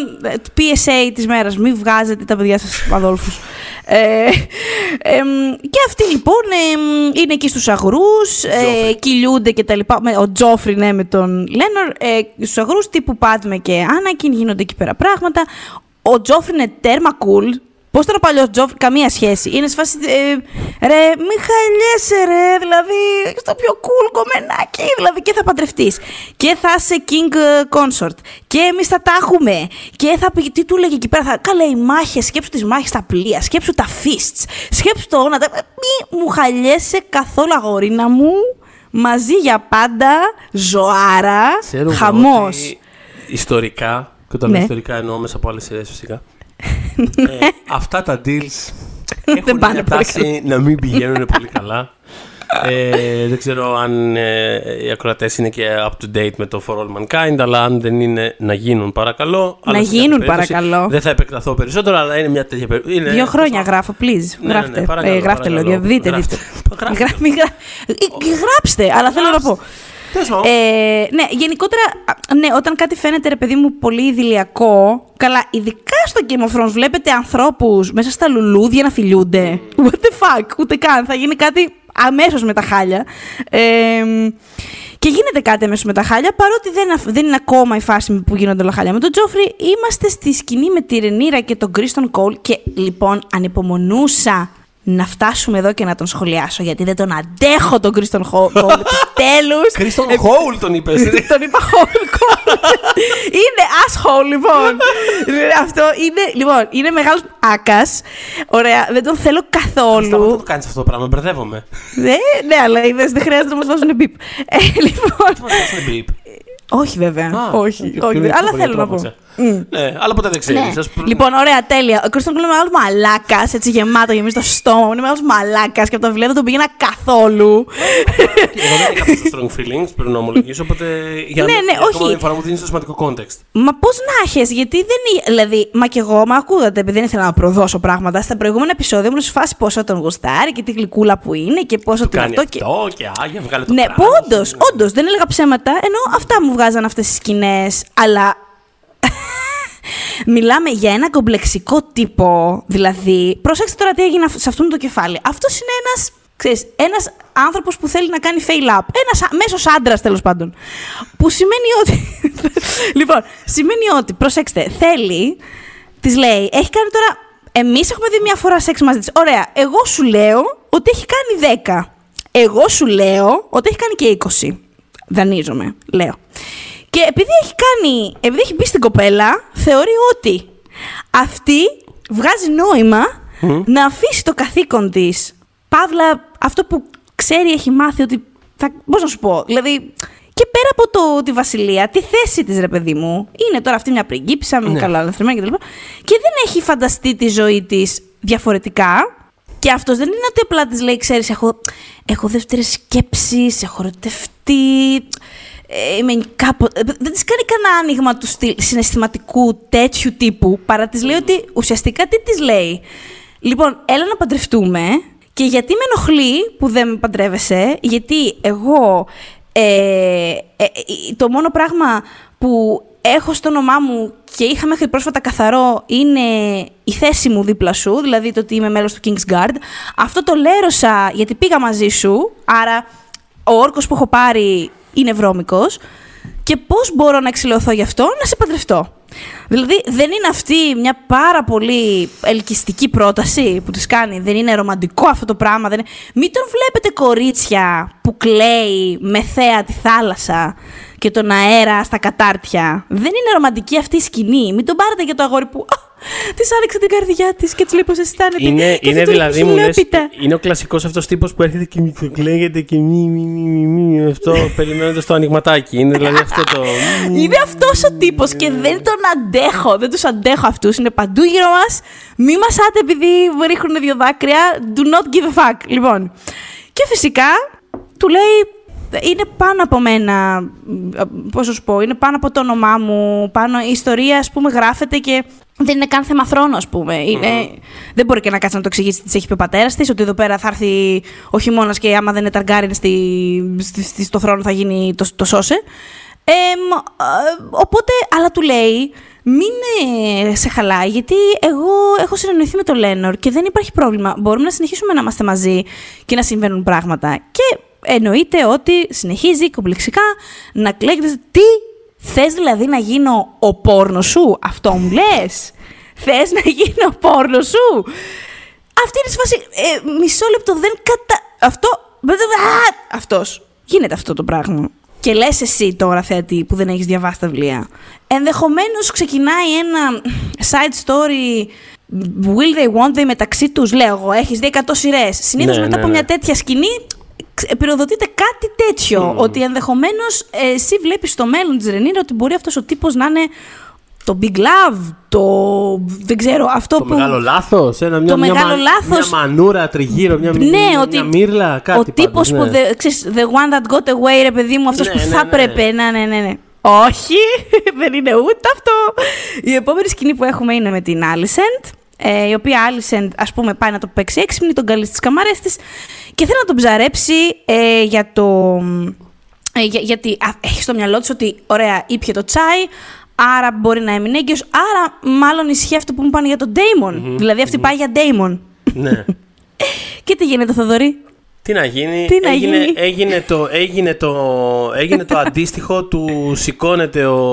PSA της μέρας, μην βγάζετε τα παιδιά σας Αδόλφους. Και αυτοί λοιπόν είναι εκεί στους αγρούς, κυλιούνται και τα λοιπά. Ο Τζόφρι, ναι, με τον Laenor, στους αγρούς τύπου Πάτμε και Άνακιν, γίνονται εκεί πέρα πράγματα. Ο Τζόφρι είναι τέρμα cool. Πώς ήταν ο παλιός Τζόφρι, καμία σχέση. Είναι σε φάση. Ρε, μη χαλιέσαι, ρε. Δηλαδή, έχεις το πιο cool κομμενάκι. Δηλαδή, και θα παντρευτείς. Και θα είσαι king consort. Και εμείς θα τα έχουμε. Και θα πει, τι του λέγε εκεί πέρα. Καλέ, οι μάχες. Σκέψου τις μάχες στα πλοία. Σκέψου τα fists. Σκέψου το όνομα. Μη μου χαλιέσαι καθόλου, αγορίνα μου. Μαζί για πάντα. Ζωάρα. Χαμός. Ιστορικά. Και όταν λέω ιστορικά, εννοώ μέσα από άλλες σειρές φυσικά. Αυτά τα deals έχουν μια τάση να μην πηγαίνουν πολύ καλά. Δεν ξέρω αν οι ακροατές είναι και up to date με το For All Mankind, αλλά αν δεν είναι, να γίνουν παρακαλώ. Να γίνουν παρακαλώ. Δεν θα επεκταθώ περισσότερο, αλλά είναι μια τέτοια περίπτωση. 2 χρόνια γράφω, please. Γράφτε λόγια. Δείτε. Γράψτε, αλλά θέλω να πω. Ναι, γενικότερα, ναι, όταν κάτι φαίνεται, ρε παιδί μου, πολύ ιδηλιακό, καλά, ειδικά στο Game of Thrones βλέπετε ανθρώπους μέσα στα λουλούδια να φιλιούνται. What the fuck, ούτε καν, θα γίνει κάτι αμέσως με τα χάλια. Και γίνεται κάτι αμέσως με τα χάλια, παρότι δεν είναι ακόμα η φάση που γίνονται όλα χάλια. Με τον Τζόφρι είμαστε στη σκηνή με τη Rhaenyra και τον Criston Cole και λοιπόν ανυπομονούσα να φτάσουμε εδώ και να τον σχολιάσω, γιατί δεν τον αντέχω τον Criston Cole. Τέλος. Criston Cole τον είπες. Τον είπα Cole. Είναι asshole, λοιπόν. Αυτό είναι, λοιπόν, είναι μεγάλος άκας. Ωραία, δεν τον θέλω καθόλου. Σταματά να το κάνεις αυτό το πράγμα, μπερδεύομαι. Ναι, αλλά δεν χρειάζεται να μας βάζουν μπιπ. Λοιπόν. Τι μας βάζουν μπιπ? Όχι, βέβαια. Όχι. Αλλά θέλω να πω. Ναι, αλλά ποτέ δεν ξέρεις. Λοιπόν, ωραία, τέλεια. Ο Criston Cole είναι μεγάλος μαλάκας, έτσι γεμάτο, γεμίζει το στόμα. Είναι μεγάλος μαλάκας και από τα βιβλία δεν τον πήγαινα καθόλου. Εγώ δεν είχα κάποιο strong feelings, πρέπει να ομολογήσω. Οπότε για την φορά μου δίνεις το σημαντικό context. Μα πώς να έχεις, γιατί δεν. Δηλαδή, μα κι εγώ, μα ακούγατε, επειδή δεν ήθελα να προδώσω πράγματα. Στα προηγούμενα επεισόδια ήμουν σε φάση πόσο τον γουστάρει και τι γλυκούλα που είναι και πόσο τον αυτό. Αυτό και άγια, βγάλε το πράγμα. Ναι, όντως δεν έλεγα ψέματα, ενώ αυτά μου βγάζαν αυτές τις σκηνές, αλλά. Μιλάμε για ένα κομπλεξικό τύπο, δηλαδή. Προσέξτε τώρα τι έγινε σε αυτόν το κεφάλι. Αυτός είναι ένας, ξέρεις, ένας άνθρωπος που θέλει να κάνει fail up. Ένας μέσος άντρας, τέλος πάντων. Που σημαίνει ότι. Λοιπόν, σημαίνει ότι, προσέξτε, θέλει, της λέει, έχει κάνει τώρα. Εμείς έχουμε δει μια φορά σεξ μαζί της. Ωραία, εγώ σου λέω ότι έχει κάνει 10. Εγώ σου λέω ότι έχει κάνει και 20. Δανείζομαι, λέω. Και επειδή έχει μπει στην κοπέλα, θεωρεί ότι αυτή βγάζει νόημα να αφήσει το καθήκον της. Παύλα, αυτό που ξέρει, έχει μάθει ότι. Πώς να σου πω, δηλαδή. Και πέρα από τη βασιλεία, τη θέση της, ρε παιδί μου, είναι τώρα αυτή μια πριγκίπισσα, με καλά λαθρεμένα κτλ. Και δεν έχει φανταστεί τη ζωή της διαφορετικά. Και αυτός δεν είναι ότι απλά της λέει, ξέρεις, έχω δεύτερες σκέψεις, έχω ερωτευτεί. Δεν της κάνει κανένα άνοιγμα του συναισθηματικού τέτοιου τύπου, παρά της λέει ότι ουσιαστικά τι της λέει. Λοιπόν, έλα να παντρευτούμε και γιατί με ενοχλεί που δεν με παντρεύεσαι, γιατί εγώ το μόνο πράγμα που έχω στο όνομά μου και είχα μέχρι πρόσφατα καθαρό είναι η θέση μου δίπλα σου, δηλαδή το ότι είμαι μέλος του Kings Guard. Αυτό το λέρωσα γιατί πήγα μαζί σου, άρα ο όρκος που έχω πάρει είναι βρώμικος και πώς μπορώ να εξηλαιωθώ γι' αυτό, να σε παντρευτώ. Δηλαδή, δεν είναι αυτή μια πάρα πολύ ελκυστική πρόταση που της κάνει, δεν είναι ρομαντικό αυτό το πράγμα, δεν είναι. Μην τον βλέπετε, κορίτσια, που κλαίει με θέα τη θάλασσα και τον αέρα στα κατάρτια. Δεν είναι ρομαντική αυτή η σκηνή. Μην τον πάρετε για το αγόρι που της άνοιξε την καρδιά της και της λέει πώς αισθάνεται. Είναι δηλαδή, μου λες, είναι ο κλασικός αυτός τύπος που έρχεται και μικροκλαίγεται και μη, αυτό περιμένοντας το ανοιγματάκι. Είναι δηλαδή αυτό το. Είναι αυτός ο τύπος και δεν τον αντέχω. Δεν τους αντέχω αυτούς. Είναι παντού γύρω μας. Μη μασάτε επειδή ρίχνουν δύο δάκρυα. Do not give a fuck. Λοιπόν. Και φυσικά του λέει. Είναι πάνω από μένα, πώς να σου πω, είναι πάνω από το όνομά μου, πάνω η ιστορία, ας πούμε, γράφεται και δεν είναι καν θέμα θρόνου, ας πούμε. Είναι, δεν μπορεί και να κάτσει να το εξηγήσει τι έχει πει ο πατέρας της, ότι εδώ πέρα θα έρθει ο χειμώνας και άμα δεν είναι Ταργκάριν στο θρόνο θα γίνει το σώσε. Οπότε, αλλά του λέει, μην σε χαλάει, γιατί εγώ έχω συνεννοηθεί με τον Laenor και δεν υπάρχει πρόβλημα. Μπορούμε να συνεχίσουμε να είμαστε μαζί και να συμβαίνουν πράγματα. Και εννοείται ότι συνεχίζει κομπλεξικά να κλαίγεται. Τι, θες δηλαδή να γίνω ο πόρνος σου, αυτό μου λες? Θες να γίνω ο πόρνος σου? Αυτή είναι η φάση. Μισό λεπτό, δεν κατα. Αυτός. Γίνεται αυτό το πράγμα. Και λες εσύ τώρα, θέατη, που δεν έχεις διαβάσει τα βιβλία. Ενδεχομένως ξεκινάει ένα side story. Will they, won't they μεταξύ τους, λέω εγώ. Έχεις δει 100 σειρές. Συνήθως μετά από μια τέτοια σκηνή. Πυροδοτείται κάτι τέτοιο, ότι ενδεχομένως εσύ βλέπεις στο μέλλον της Rhaenyra ότι μπορεί αυτός ο τύπος να είναι το big love, το δεν ξέρω αυτό το που. Μεγάλο λάθος, μια μανούρα τριγύρω, μια μύρλα, κάτι. Ο τύπος που, ξέρεις, the one that got away, ρε παιδί μου, αυτός που θα έπρεπε να ναι. Όχι, δεν είναι ούτε αυτό. Η επόμενη σκηνή που έχουμε είναι με την Alicent. Η οποία Alicent, ας πούμε, πάει να το παίξει έξυπνη, τον καλεί στις καμαρές της και θέλει να τον ψαρέψει για το. Γιατί έχει στο μυαλό της ότι, ωραία, ήπιε το τσάι, άρα μπορεί να έμεινε έγκυος, άρα μάλλον ισχύει αυτό που μου πάνε για τον Daemon. Δηλαδή αυτή πάει για Daemon. Ναι. Και τι γίνεται, Θοδωρή? Τι να γίνει, έγινε το αντίστοιχο του σηκώνεται ο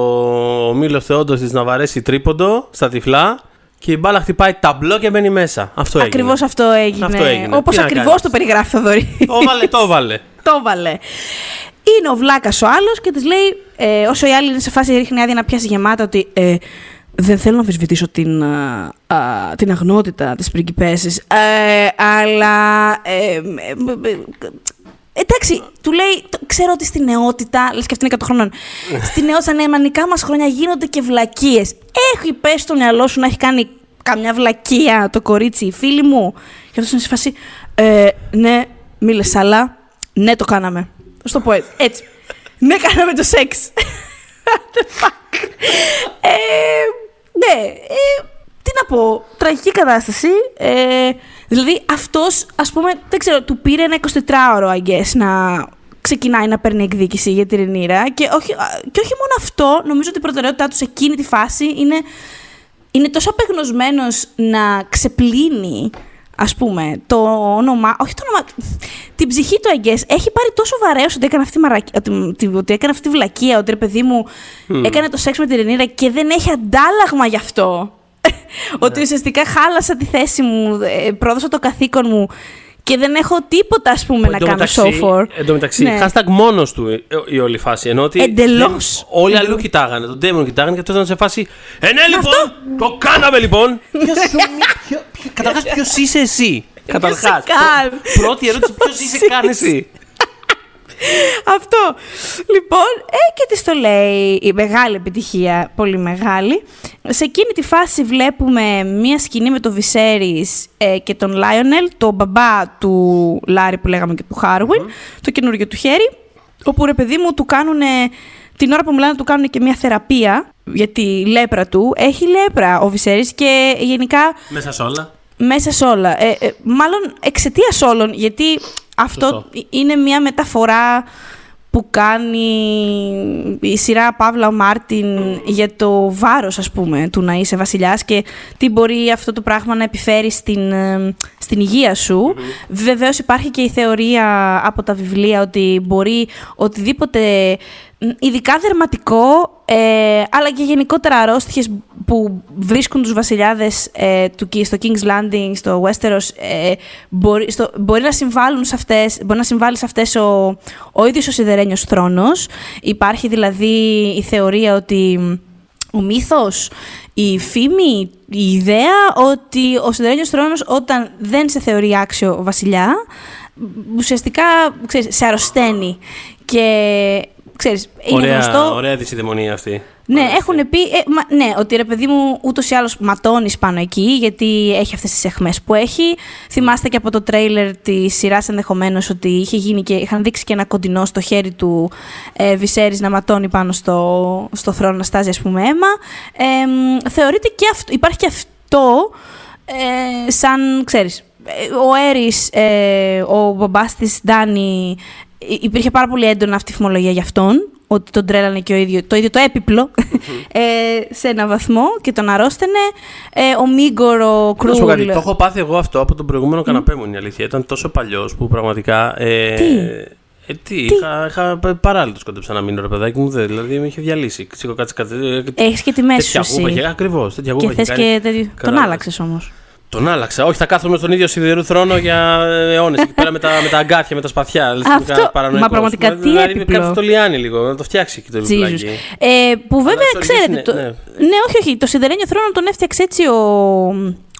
Μήλος Θεόντος της να βαρέσει τρίποντο στα τυφλά. και η μπάλα χτυπάει ταμπλό και μπαίνει μέσα. Αυτό έγινε. Ακριβώς αυτό έγινε. Όπως ακριβώς το περιγράφει Θοδωρή. Το βάλε. Είναι ο βλάκας ο άλλος και της λέει, όσο η άλλη είναι σε φάση ρίχνει άδεια να πιάσει γεμάτα, ότι δεν θέλω να αμφισβητήσω την αγνότητα της πριγκιπέσης, αλλά... Εντάξει, του λέει, ξέρω ότι στη νεότητα, λες και αυτή είναι 100 χρονών, στη νεότητα, στα νεανικά μας χρόνια γίνονται και βλακίες. Έχει πέσει στο μυαλό σου να έχει κάνει καμιά βλακία το κορίτσι, φίλη μου? Και αυτό είναι σε φάση, ναι, μίλες, αλλά ναι, το κάναμε. Θα σου το πω έτσι. Ναι, κάναμε το σεξ. Ναι, τι να πω, τραγική κατάσταση. Δηλαδή αυτός, ας πούμε, δεν ξέρω, του πήρε ένα 24ωρο, I guess, να ξεκινάει να παίρνει εκδίκηση για τη Rhaenyra. Και όχι μόνο αυτό, νομίζω ότι η προτεραιότητά του σε εκείνη τη φάση είναι τόσο απεγνωσμένος να ξεπλύνει, ας πούμε, το όνομα, όχι το όνομα, την ψυχή του, I guess. Έχει πάρει τόσο βαρέως ότι έκανε αυτή τη βλακεία, ότι ρε παιδί μου έκανε το σεξ με τη Rhaenyra και δεν έχει αντάλλαγμα γι' αυτό. Ότι ουσιαστικά χάλασα τη θέση μου, πρόδωσα το καθήκον μου και δεν έχω τίποτα, ας πούμε, να κάνω show for. Εν τω μεταξύ, hashtag μόνος του η όλη φάση. Ενώ ότι εντελώς. Όλοι αλλού κοιτάγανε, τον Daemon κοιτάγανε και αυτό ήταν σε φάση. Ναι, λοιπόν, το κάναμε λοιπόν. Καταρχάς, ποιος είσαι εσύ? Καταρχάς. Πρώτη ερώτηση, ποιος είσαι καν εσύ? Αυτό. Λοιπόν, και της το λέει, η μεγάλη επιτυχία, πολύ μεγάλη. Σε εκείνη τη φάση βλέπουμε μία σκηνή με τον Viserys και τον Lyonel, τον μπαμπά του Larry που λέγαμε και του Harwin, το καινούργιο του χέρι, όπου ρε παιδί μου του κάνουνε, την ώρα που μιλάνε του κάνουνε και μία θεραπεία για τη λέπρα του. Έχει λέπρα ο Viserys και γενικά... Μέσα σε όλα. Μέσα σε όλα. Μάλλον εξαιτίας όλων, γιατί... Αυτό είναι μια μεταφορά που κάνει η σειρά Παύλα ο Μάρτιν για το βάρος, ας πούμε, του να είσαι βασιλιάς και τι μπορεί αυτό το πράγμα να επιφέρει στην υγεία σου. Βεβαίως υπάρχει και η θεωρία από τα βιβλία ότι μπορεί οτιδήποτε, ειδικά δερματικό, αλλά και γενικότερα αρρώστιες που βρίσκουν τους βασιλιάδες στο Kings Landing, στο Westeros, μπορεί να συμβάλλουν σε αυτές, μπορεί να συμβάλλει σε αυτές ο ίδιος ο σιδερένιος θρόνος. Υπάρχει δηλαδή η θεωρία ότι ο μύθος, η φήμη, η ιδέα ότι ο σιδερένιος θρόνος, όταν δεν σε θεωρεί άξιο βασιλιά, ουσιαστικά, ξέρεις, σε αρρωσταίνει και... Ξέρεις, είναι ωραία, γνωστό. Ωραία δυσυδαιμονία αυτή. Ναι, έχουν πει ότι ρε παιδί μου, ούτως ή άλλως ματώνεις πάνω εκεί, γιατί έχει αυτές τις αιχμές που έχει. Θυμάστε και από το τρέιλερ της σειράς ενδεχομένως ότι είχαν δείξει και ένα κοντινό στο χέρι του Viserys να ματώνει πάνω στο θρόνο, να στάζει, ας πούμε, αίμα. Θεωρείται και αυτό, υπάρχει και αυτό σαν, ξέρεις, ο Aerys, ο μπαμπάς της Ντάνη. Υπήρχε πάρα πολύ έντονα αυτή η φημολογία για αυτόν, ότι τον τρέλανε και το ίδιο το έπιπλο σε έναν βαθμό και τον αρρώστενε. Ο Maegor ο Cruel. Το έχω πάθει εγώ αυτό από τον προηγούμενο καναπέ μου, είναι η αλήθεια. Ήταν τόσο παλιός που πραγματικά. Είχα παράλληλο κοντέψα να μείνω, ρε παιδάκι μου, δηλαδή με είχε διαλύσει. Έχεις και τη μέση σου. Ακριβώς. Τον άλλαξες όμως? Τον άλλαξα. Όχι, θα κάθομαι στον ίδιο σιδερού θρόνο για αιώνες. Εκεί πέρα με τα αγκάθια, με τα σπαθιά. Αυτό, μα πραγματικά τι έπιπλο. Δηλαδή κάτσε το λιάνι λίγο, να το φτιάξει και το επιπλάκι. Που βέβαια, ξέρετε... Όχι. Το σιδερένιο θρόνο τον έφτιαξε έτσι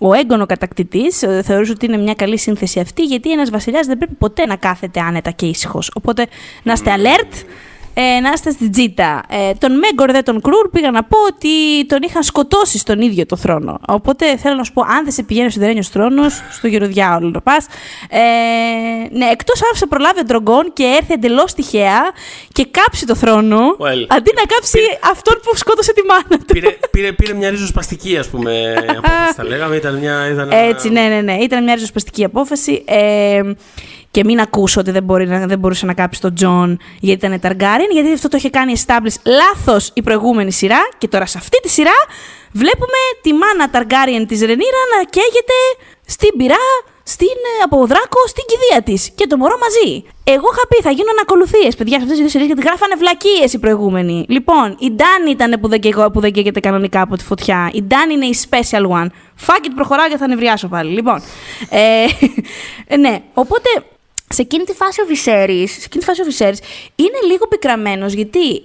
ο έγκονο κατακτητής. Θεωρούσε ότι είναι μια καλή σύνθεση αυτή, γιατί ένας βασιλιάς δεν πρέπει ποτέ να κάθεται άνετα και ήσυχος. Οπότε να είστε alert, να είστε στην τζίτα. Τον Maegor δε τον Cruel πήγα να πω ότι τον είχαν σκοτώσει στον ίδιο το θρόνο. Οπότε θέλω να σου πω, αν δεν σε πηγαίνει ο σιδερένιος θρόνος, στο γεροδιάολο να πας. Ναι, εκτός αν σε προλάβει ο Ντρογκόν και έρθει εντελώς τυχαία και κάψει το θρόνο, αντί να κάψει αυτόν που σκότωσε τη μάνα του. Πήρε μια ριζοσπαστική, ας πούμε, απόφαση, θα λέγαμε. Έτσι, ναι. Ήταν μια ριζοσπαστική απόφαση. Και μην ακούσω ότι δεν μπορούσε να κάψει τον Τζον γιατί ήταν Ταργκάριεν, γιατί αυτό το είχε κάνει establish λάθος η προηγούμενη σειρά. Και τώρα σε αυτή τη σειρά βλέπουμε τη μάνα Ταργκάριεν της Rhaenyra να καίγεται στην πυρά, στην αποδράκο, στην κηδεία της. Και το μωρό μαζί. Εγώ είχα πει, θα γίνουν ακολουθίες, παιδιά, σε αυτές τις δύο σειρές, γιατί γράφανε βλακίες οι προηγούμενοι. Λοιπόν, η Ντάνη ήταν που δεν καίγεται κανονικά από τη φωτιά. Η Ντάνη είναι η special one. Fuck it, προχωράω και θα νευριάσω πάλι. Λοιπόν. Ναι, οπότε. Σε εκείνη τη φάση ο Viserys είναι λίγο πικραμένος, γιατί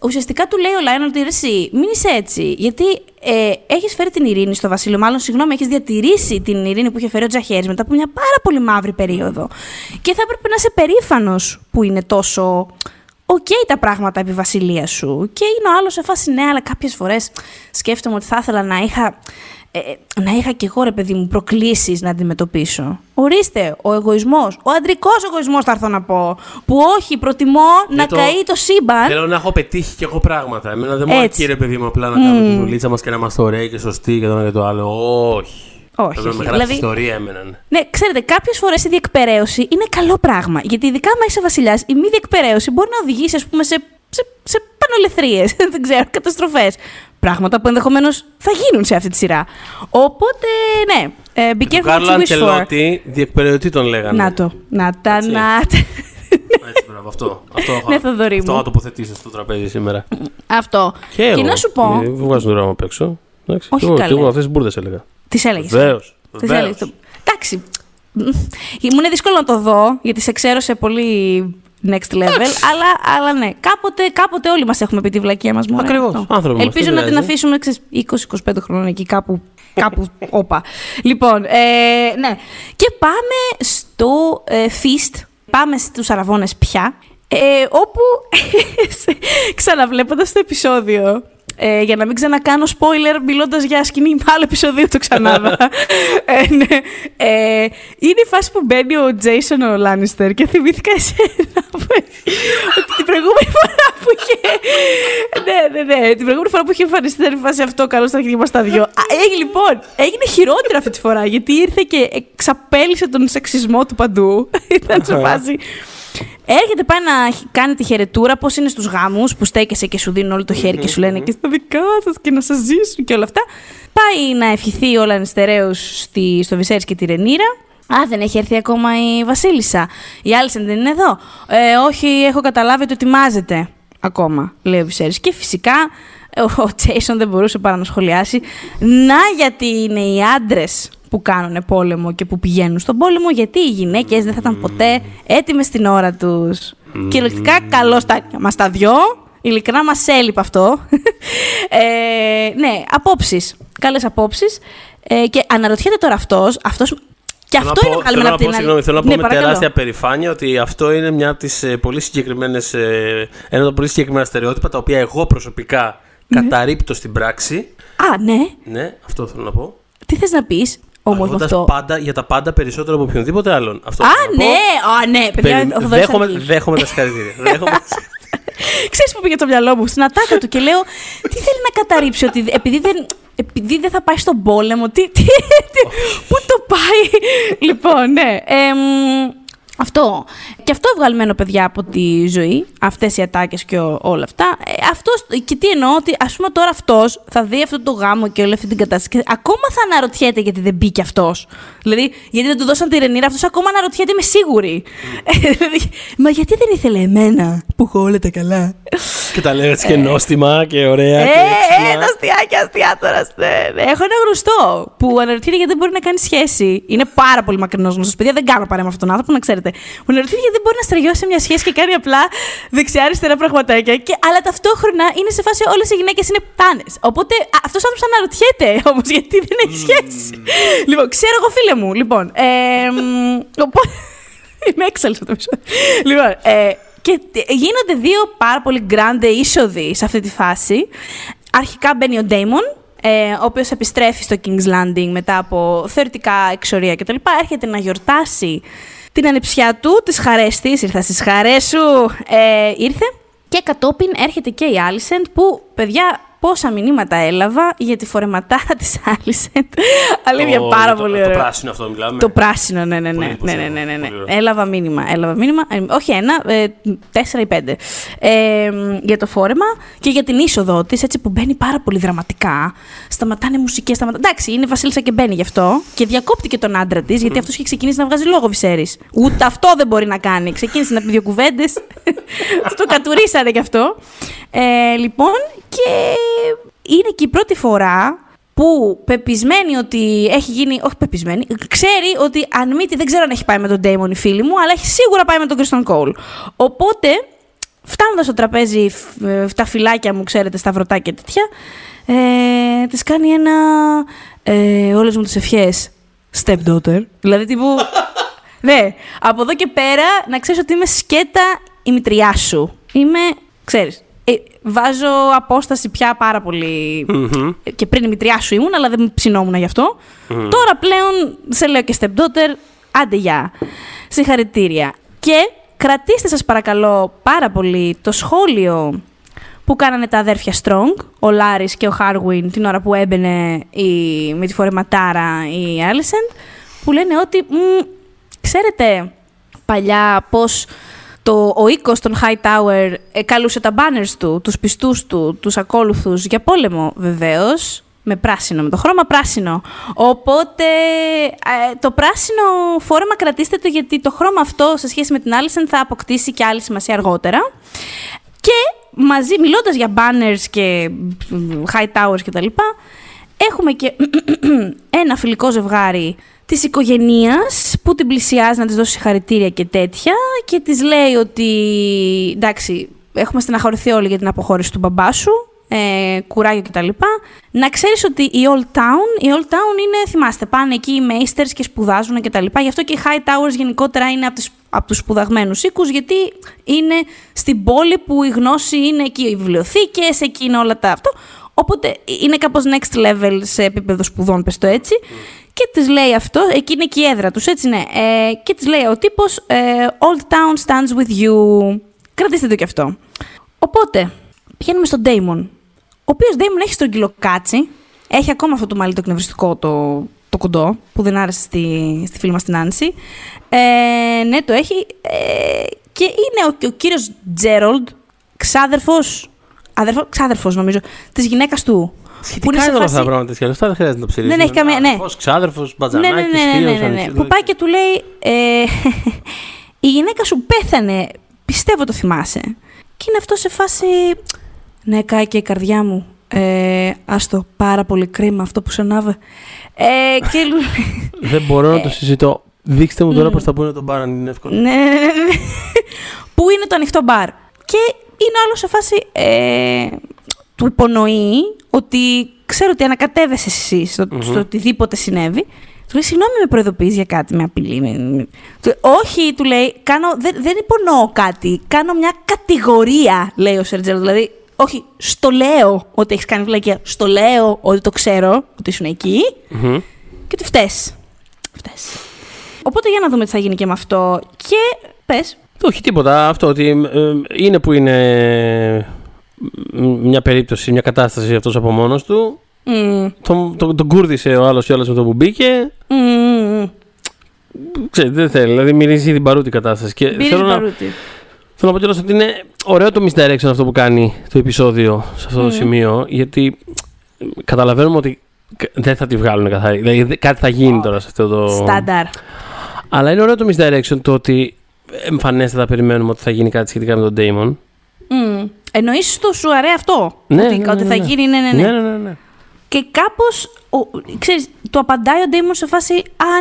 ουσιαστικά του λέει ο Λάινορ ότι εσύ μην είσαι έτσι, γιατί έχεις φέρει την ειρήνη στο βασίλειο, μάλλον συγγνώμη, έχεις διατηρήσει την ειρήνη που είχε φέρει ο Τζαχέρης μετά από μια πάρα πολύ μαύρη περίοδο και θα έπρεπε να είσαι περήφανος που είναι τόσο okay τα πράγματα επί βασιλεία σου. Και είναι ο άλλος σε φάση ναι, αλλά κάποιες φορές σκέφτομαι ότι θα ήθελα να είχα... Να είχα κι εγώ, ρε παιδί μου, προκλήσεις να αντιμετωπίσω. Ορίστε, ο εγωισμός, ο αντρικός εγωισμός, θα έρθω να πω. Που όχι, προτιμώ να καεί το σύμπαν. Θέλω να έχω πετύχει κι εγώ πράγματα. Εμένα δεν μου αρκεί, ρε παιδί μου, απλά να κάνω τη δουλίτσα μας και να είμαστε ωραίοι και σωστοί και το ένα και το άλλο. Όχι. Θέλω να με γράψει ιστορία εμένα. Ναι, ξέρετε, κάποιες φορές η διεκπαιρέωση είναι καλό πράγμα. Γιατί ειδικά άμα είσαι βασιλιάς, η μη διεκπαιρέωση μπορεί να οδηγήσει, ας πούμε, σε πανολεθρίες, δεν ξέρω, καταστροφές. Πράγματα που ενδεχομένως θα γίνουν σε αυτή τη σειρά. Οπότε, ναι, be careful what you wish for. Διεκπαιρεωτή τον λέγανε. Να το. Έτσι, μπράβο, αυτό θα τοποθετήσω στο τραπέζι σήμερα. Αυτό. Και να σου πω... Βγάζω το ράμα απ' έξω. Όχι καλά. Και εγώ αυτές τις μπουρδες έλεγα. Τις έλεγες. Βεβαίως. Εντάξει, μου είναι δύσκολο να το δω, γιατί σε ξέρω σε πολύ... Next level, αλλά ναι. Κάποτε όλοι μας έχουμε πει τη βλακία μας. Ακριβώς. Ελπίζω να την αφήσουμε 20-25 χρονών εκεί, κάπου όπα. Λοιπόν, ναι. Και πάμε στο feast. Πάμε στους αραβώνες πια. Όπου, ξαναβλέποντας το επεισόδιο, για να μην ξανακάνω spoiler μιλώντας για σκηνή άλλο επεισοδίου, το ξανάδα. Ναι. Είναι η φάση που μπαίνει ο Τζέισον ο Λάνιστερ και θυμήθηκα εσένα ότι την προηγούμενη φορά που είχε... ναι, την προηγούμενη φορά που είχε εμφανιστεί ήταν η φάση αυτό, καλώς τα αρχίδια μας τα δυο. Λοιπόν, έγινε χειρότερα αυτή τη φορά, γιατί ήρθε και εξαπέλυσε τον σεξισμό του παντού. Ήταν σε φάση... Έρχεται, πάει να κάνει τη χαιρετούρα, πώς είναι στους γάμους που στέκεσαι και σου δίνουν όλο το χέρι και σου λένε και στα δικά σας και να σας ζήσουν και όλα αυτά. Πάει να ευχηθεί ο Λανιστεραίος στο Viserys και τη Rhaenyra. Α, δεν έχει έρθει ακόμα η βασίλισσα. Η Alicent δεν είναι εδώ. Όχι, έχω καταλάβει ότι ετοιμάζεται ακόμα, λέει ο Viserys. Και φυσικά ο Jason δεν μπορούσε παρά να σχολιάσει. Να γιατί είναι οι άντρες που κάνουν πόλεμο και που πηγαίνουν στον πόλεμο, γιατί οι γυναίκες δεν θα ήταν ποτέ έτοιμες στην ώρα τους. Κυριολεκτικά, καλώς μας τα δυο. Ειλικρινά μας έλειπε αυτό. Ναι, απόψεις. Καλές απόψεις. Και αναρωτιέται τώρα αυτός και θέλω αυτό είναι βγαλμένο από την άλλη. Θέλω να πω με τεράστια περηφάνεια ότι αυτό είναι μια από τις πολύ συγκεκριμένες, ένα από τα πολύ συγκεκριμένα στερεότυπα τα οποία εγώ προσωπικά καταρρίπτω στην πράξη. Α, ναι. Ναι, αυτό θέλω να πω. Τι θες να πεις? Αργώντας πάντα για τα πάντα περισσότερο από οποιονδήποτε άλλον. Αυτό ναι, παιδιά, δέχομαι τα συγχαρητήρια. Ξέρεις που πήγε το μυαλό μου? Στην ατάκα του και λέω, τι θέλει να καταρρύψει? Ότι επειδή δεν θα πάει στον πόλεμο. Πού το πάει? Λοιπόν, ναι. Αυτό. Και αυτό βγαλμένο, παιδιά, από τη ζωή, αυτές οι ατάκες και όλα αυτά. Αυτός, και τι εννοώ, ότι ας πούμε τώρα αυτός θα δει αυτό το γάμο και όλη αυτή την κατάσταση. Και ακόμα θα αναρωτιέται γιατί δεν μπήκε αυτός. Δηλαδή, γιατί δεν του δώσαν τη Rhaenyra, αυτός ακόμα αναρωτιέται, είμαι σίγουρη. Μα γιατί δεν ήθελε εμένα που έχω όλα τα καλά. Και τα λέω έτσι και νόστιμα και ωραία. Τα αστιάκια, αστιά τώρα. Έχω ένα γνωστό που αναρωτιέται γιατί δεν μπορεί να κάνει σχέση. Είναι πάρα πολύ μακρινός γνωστός. Παιδιά, δεν κάνω παρέα με αυτόν τον άνθρωπο, να ξέρετε. Μου αναρωτιέται γιατί δεν μπορεί να στραγιώσει σε μια σχέση και κάνει απλά δεξιά-αριστερά πραγματάκια. Αλλά ταυτόχρονα είναι σε φάση όλες οι γυναίκες είναι πτάνες. Οπότε αυτός ο άνθρωπος αναρωτιέται όμως γιατί δεν έχει σχέση. Λοιπόν, ξέρω εγώ, φίλε μου. Λοιπόν. Οπότε. Είμαι έξαλλη αυτό το επεισόδιο. Λοιπόν. Και γίνονται δύο πάρα πολύ γκράντε είσοδοι σε αυτή τη φάση. Αρχικά μπαίνει ο Daemon, ο οποίος επιστρέφει στο Kings Landing μετά από θεωρητικά εξορία κτλ. Έρχεται να γιορτάσει την ανεψιά του, τις χαρές της. Ήρθα στις χαρές σου. Ήρθε. Και κατόπιν έρχεται και η Alicent που, παιδιά, πόσα μηνύματα έλαβα για τη φορεματάρα της Alicent. Αλήθεια, πάρα πολύ ωραία. Το πράσινο αυτό μιλάμε. Το πράσινο, ναι. Έλαβα μήνυμα. Όχι ένα, 4 ή 5. Για το φόρεμα και για την είσοδό της, έτσι που μπαίνει πάρα πολύ δραματικά. Σταματάνε μουσικές, εντάξει, είναι βασίλισσα και μπαίνει γι' αυτό. Και διακόπτει και τον άντρα της, γιατί αυτός είχε ξεκινήσει να βγάζει λόγο, Viserys. Ούτε αυτό δεν μπορεί να κάνει. Ξεκίνησε να πει 2 κουβέντες. Το κατουρίσανε κι αυτό. Λοιπόν, και είναι και η πρώτη φορά που πεπισμένη ότι έχει γίνει. Όχι πεπισμένη, ξέρει ότι αν μη τι, δεν ξέρω αν έχει πάει με τον Daemon η φίλη μου, αλλά έχει σίγουρα πάει με τον Criston Cole. Οπότε, φτάνοντας στο τραπέζι, τα φυλάκια μου, ξέρετε, σταυρωτά και τέτοια, της κάνει ένα. Όλες μου τις ευχές. Stepdaughter. Δηλαδή, τύπου. Ναι, από εδώ και πέρα να ξέρεις ότι είμαι σκέτα η μητριά σου. Είμαι, ξέρεις, βάζω απόσταση πια πάρα πολύ. Mm-hmm. Και πριν η μητριά σου ήμουν, αλλά δεν ψινόμουν γι' αυτό. Mm. Τώρα πλέον σε λέω και stepdaughter, άντε γεια. Συγχαρητήρια. Και κρατήστε σας παρακαλώ πάρα πολύ το σχόλιο που κάνανε τα αδέρφια Strong, ο Larys και ο Harwin, την ώρα που έμπαινε με τη φορεματάρα η Alicent, που λένε ότι... Ξέρετε παλιά πώς ο οίκος των High Tower καλούσε τα banners του, τους πιστούς του, τους ακόλουθους για πόλεμο βεβαίως, με πράσινο, με το χρώμα πράσινο. Οπότε το πράσινο φόρεμα κρατήστε το, γιατί το χρώμα αυτό σε σχέση με την Alicent θα αποκτήσει και άλλη σημασία αργότερα. Και μαζί, μιλώντας για banners και High Towers και τα λοιπά, έχουμε και ένα φιλικό ζευγάρι της οικογένειας που την πλησιάζει να της δώσει συγχαρητήρια και τέτοια, και της λέει ότι εντάξει, έχουμε στεναχωρηθεί όλοι για την αποχώρηση του μπαμπά σου, κουράγιο κτλ. Να ξέρεις ότι η Old Town είναι, θυμάστε, πάνε εκεί οι Meisters και σπουδάζουν κτλ. Γι' αυτό και οι High Towers γενικότερα είναι από τους σπουδαγμένους οίκους, γιατί είναι στην πόλη που η γνώση είναι εκεί, οι βιβλιοθήκες, εκεί είναι όλα τα αυτό. Οπότε είναι κάπως next level σε επίπεδο σπουδών, πες το έτσι. Και της λέει αυτό, εκεί είναι και η έδρα τους, έτσι ναι. Και της λέει ο τύπος, Old Town stands with you. Κρατήστε το κι αυτό. Οπότε, πηγαίνουμε στον Daemon, ο οποίος Daemon έχει στρογγυλοκάτσι, έχει ακόμα αυτό το μαλλί το κνευριστικό, το κοντό, που δεν άρεσε στη φίλη μας την Άνση. Ναι, το έχει. Και είναι ο κύριος Gerald, ξάδερφος νομίζω, της γυναίκας του. Σχετικά είναι όλα αυτά τα πράγματα, και αυτά δεν χρειάζεται να το ψηρίζουμε. Δεν έχει καμία. Ναι. Ξάδερφος, μπατζανάκι, ναι. Που πάει και του λέει, η γυναίκα σου πέθανε, πιστεύω το θυμάσαι. Και είναι αυτό σε φάση, ναι, κάει και η καρδιά μου. Άστο, πάρα πολύ κρίμα αυτό που σε ανάβε. Δεν μπορώ να το συζητώ. Δείξτε μου τώρα προς τα που είναι το μπαρ, αν είναι εύκολο. Ναι. Πού είναι το ανοιχτό μπαρ. Και είναι άλλο σε φάση, του υπονοεί ότι ξέρω ότι ανακατεύεσαι εσύ στο οτιδήποτε συνέβη. Του λέει, συγγνώμη, με προειδοποιείς για κάτι, με απειλή. Όχι, του λέει, δεν υπονοώ κάτι. Κάνω μια κατηγορία, λέει ο Σερτζέλο. Δηλαδή, όχι, στο λέω ότι έχεις κάνει βλακεία. Στο λέω ότι το ξέρω, ότι ήσουν εκεί. Mm-hmm. Και ότι φταίς. Οπότε για να δούμε τι θα γίνει και με αυτό. Και πες. Όχι τίποτα. Αυτό ότι είναι που είναι. Μια περίπτωση, μια κατάσταση αυτός από μόνος του. Τον κούρδισε ο άλλος με το που μπήκε. Ξέρετε, δεν θέλει. Δηλαδή, μυρίζει την παρούτη κατάσταση. Και θέλω να πω κιόλας ότι είναι ωραίο το misdirection αυτό που κάνει το επεισόδιο σε αυτό το σημείο. Γιατί καταλαβαίνουμε ότι δεν θα τη βγάλουν καθαρή. Δηλαδή, κάτι θα γίνει τώρα σε αυτό το. Στάνταρ. Αλλά είναι ωραίο το misdirection, το ότι εμφανέστατα περιμένουμε ότι θα γίνει κάτι σχετικά με τον Daemon. Εννοείς το σουαρέ αυτό, ότι θα γίνει, ναι. Και κάπως, ξέρεις, του απαντάει ο Daemon σε φάση,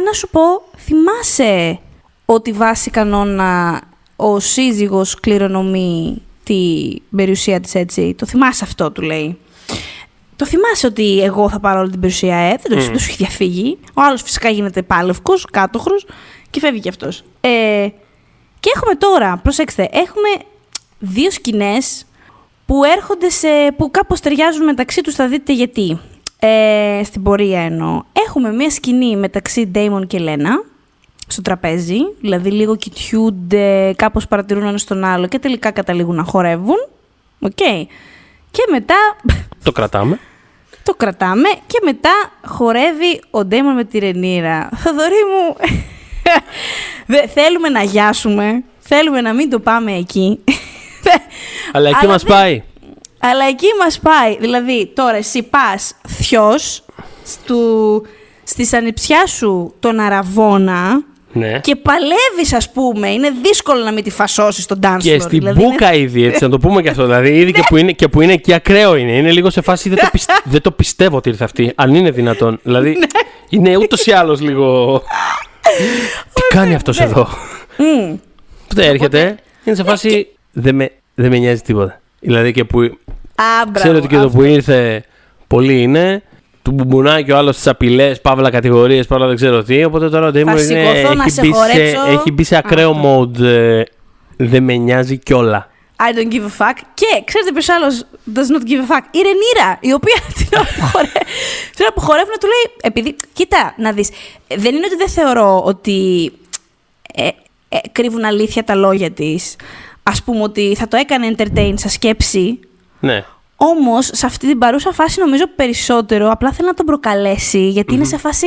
να σου πω, θυμάσαι ότι βάσει κανόνα ο σύζυγος κληρονομεί την περιουσία της, έτσι, το θυμάσαι αυτό, του λέει. Το θυμάσαι ότι εγώ θα πάρω όλη την περιουσία, δεν σου έχει διαφύγει. Ο άλλος φυσικά γίνεται πάλευκος, κάτοχρος, και φεύγει κι αυτός. Και έχουμε τώρα, προσέξτε, έχουμε 2 σκηνές που έρχονται που κάπως ταιριάζουν μεταξύ τους, θα δείτε γιατί. Στην πορεία εννοώ. Έχουμε μία σκηνή μεταξύ Daemon και Λένα στο τραπέζι, δηλαδή λίγο κοιτιούνται, κάπως παρατηρούν ένα στον άλλο και τελικά καταλήγουν να χορεύουν. Okay. Και μετά Το κρατάμε. Το κρατάμε και μετά χορεύει ο Daemon με τη Rhaenyra. Θοδωρή μου, θέλουμε να γιάσουμε, θέλουμε να μην το πάμε εκεί. Αλλά εκεί μας πάει. Αλλά εκεί μας πάει. Δηλαδή, τώρα εσύ πας θειός στη σανιψιά σου τον Αραβώνα, ναι, και παλεύεις, ας πούμε. Είναι δύσκολο να μην τη φασώσεις τον dance floor. Και στην δηλαδή, μπούκα είναι... ήδη, έτσι, να το πούμε και αυτό. Δηλαδή, ήδη και που είναι και ακραίο είναι. Είναι λίγο σε φάση, δεν το πιστεύω ότι ήρθε αυτή, αν είναι δυνατόν. Δηλαδή, είναι ούτως ή άλλως λίγο... Τι κάνει αυτός εδώ. Πότε έρχεται, είναι σε φάση... Δεν με νοιάζει τίποτα. Δηλαδή και που... Ξέρω ότι και το που ήρθε πολύ είναι... Του μπουμπουνάκι ο άλλος στις απειλές, παύλα κατηγορίες, παύλα δεν ξέρω τι. Οπότε τώρα ο Daemon έχει μπει σε ακραίο mode. Δεν με νοιάζει κιόλα. I don't give a fuck. Και ξέρετε ποιος άλλος does not give a fuck? Η Rhaenyra, η οποία την ώρα που χορεύουν του λέει... Επειδή, κοίτα να δεις, δεν είναι ότι δεν θεωρώ ότι κρύβουν αλήθεια τα λόγια της. Ας πούμε ότι θα το έκανε entertain σαν σκέψη. Ναι. Όμως, σε αυτή την παρούσα φάση νομίζω περισσότερο απλά θέλει να τον προκαλέσει, γιατί είναι σε φάση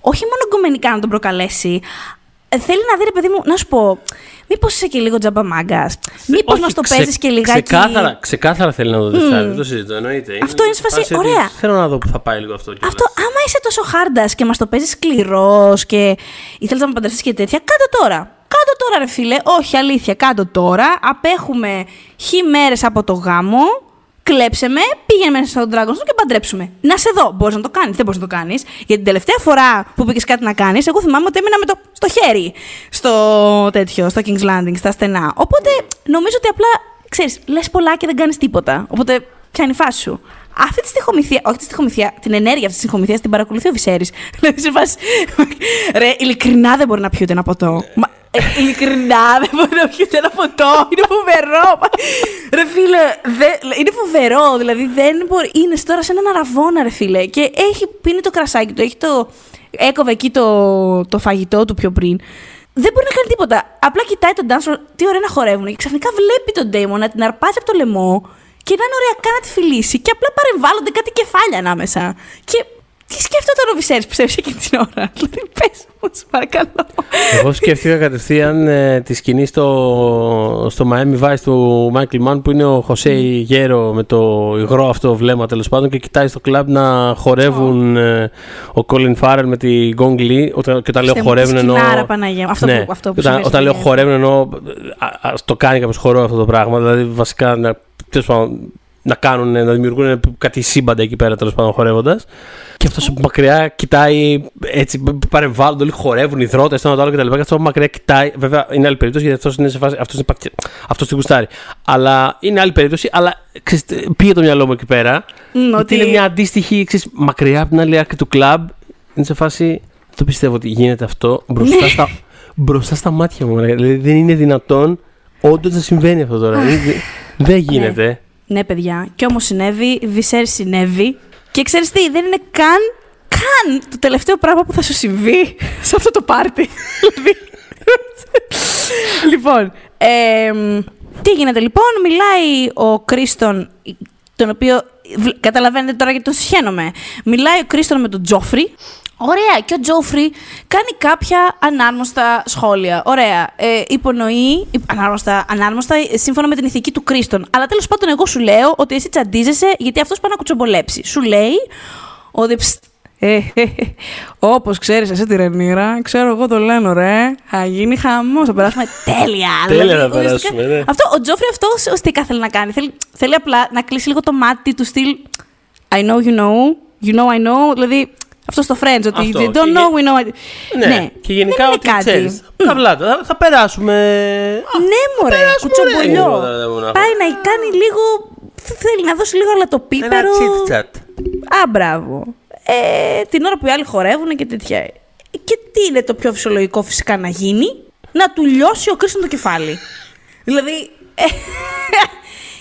όχι μόνο γκομενικά να τον προκαλέσει. Θέλει να δει, ρε παιδί μου, να σου πω, μήπως είσαι και λίγο τζαμπαμάγκας, μήπως μας το παίζεις και λιγάκι. Ξεκάθαρα θέλει να το τεστάρει, δεν το συζητώ, εννοείται. Αυτό είναι σε φάση, ωραία. Θέλω να δω που θα πάει λίγο αυτό. Αυτό, άμα είσαι τόσο χάρντας και μας το παίζεις σκληρός και ήθελες να με παντρευτείς και τέτοια, κάτω τώρα. Κάτω τώρα, ρε φίλε, όχι αλήθεια, κάτω τώρα. Απέχουμε χι μέρες από το γάμο. Κλέψε με, πήγαινε μέσα στον Dragon Stone και παντρέψουμε. Να σε δω. Μπορείς να το κάνεις, δεν μπορείς να το κάνεις. Γιατί την τελευταία φορά που πήγες κάτι να κάνεις, εγώ θυμάμαι ότι έμεινα με το στο χέρι. Στο Kings Landing, στα στενά. Οπότε νομίζω ότι απλά ξέρεις, λες πολλά και δεν κάνεις τίποτα. Οπότε ποια είναι η φάση σου? Αυτή τη στιχομυθία, όχι τη στιχομυθία, την ενέργεια αυτή τη στιχομυθίας την παρακολουθεί ο Viserys. Δηλαδή σε φάση. Ρε, ειλικρινά δεν μπορεί να πιούτε ένα ποτό. Ειλικρινά δεν μπορεί να πιούτε ένα ποτό. Είναι φοβερό. Ρε φίλε, είναι φοβερό. Δηλαδή δεν μπορεί. Είναι τώρα σε έναν αραβώνα, ρε φίλε. Και έχει πίνει το κρασάκι του. Έκοβε εκεί το φαγητό του πιο πριν. Δεν μπορεί να κάνει τίποτα. Απλά κοιτάει τον dancer, τι ωραία να χορεύουν. Και ξαφνικά βλέπει τον Daemon να την αρπάζει από το λαιμό. Και να είναι ωριακά να τη φιλήσει και απλά παρεμβάλλονται κάτι κεφάλια ανάμεσα. Και τι σκέφτονταν ο Viserys, πιστεύει εκείνη την ώρα? Δηλαδή, πες μου, σου παρακαλώ. Εγώ σκέφτηκα κατευθείαν τη σκηνή στο Miami Vice του Michael Mann που είναι ο Χωσέ Γέρο με το υγρό αυτό βλέμμα τέλος πάντων και κοιτάει στο κλαμπ να χορεύουν ο Colin Farrell με τη Gong Li. Και όταν λέω χορεύουν εννοώ. Όταν λέω χορεύουν εννοώ. Το κάνει κάποιο χορό αυτό το πράγμα. Δηλαδή, βασικά να δημιουργούν κάτι σύμπαντα εκεί πέρα τέλος πάντων χορεύοντας. Και αυτός από μακριά κοιτάει, έτσι παρεμβάλλονται όλοι, χορεύουν, υδρότες, ένα το άλλο κτλ. Και αυτός από μακριά κοιτάει, βέβαια είναι άλλη περίπτωση γιατί αυτός είναι σε φάση, αυτός την κουστάρει. Αλλά είναι άλλη περίπτωση, αλλά πήγε το μυαλό μου εκεί πέρα. Ότι είναι μια αντίστοιχη, μακριά από την άλλη άκρη του κλαμπ. Είναι σε φάση, το πιστεύω ότι γίνεται αυτό μπροστά στα μάτια μου. Δηλαδή δεν είναι δυνατόν, όντως θα συμβαίνει αυτό τώρα. Δεν γίνεται. Ναι, παιδιά. Κι όμως συνέβη, Viserys συνέβη. Και ξέρεις τι, δεν είναι καν το τελευταίο πράγμα που θα σου συμβεί σε αυτό το πάρτι. Λοιπόν, τι γίνεται λοιπόν, μιλάει ο Criston, τον οποίο καταλαβαίνετε τώρα γιατί τον συχαίνομαι. Μιλάει ο Criston με τον Joffrey. Ωραία, και ο Joffrey κάνει κάποια ανάρμοστα σχόλια. Ωραία, υπονοεί, ανάρμοστα σύμφωνα με την ηθική του Criston. Αλλά τέλος πάντων, εγώ σου λέω ότι εσύ τσαντίζεσαι γιατί αυτός πάει να κουτσομπολέψει. Σου λέει ότι. Όπως ξέρεις εσύ τη Rhaenyra, ξέρω εγώ το Laenor, ρε. Θα γίνει χαμός, θα περάσουμε τέλεια. Τέλεια να περάσουμε, ναι. Αυτό, ο Joffrey αυτό ουσιαστικά θέλει να κάνει. Θέλει απλά να κλείσει λίγο το μάτι του στυλ. I know you know, you know I know, δηλαδή. Αυτό στο Friends, ότι don't know, we know. Ναι, και γενικά ότι ξέρεις. Θα περάσουμε. Ναι, μωρέ, κουτσομπολιό. Πάει να κάνει λίγο. Θέλει να δώσει λίγο αλατοπίπερο. Ένα chit-chat. Α, μπράβο. Την ώρα που οι άλλοι χορεύουν και τέτοια. Και τι είναι το πιο φυσιολογικό φυσικά να γίνει? Να του λιώσει ο Criston το κεφάλι. Δηλαδή.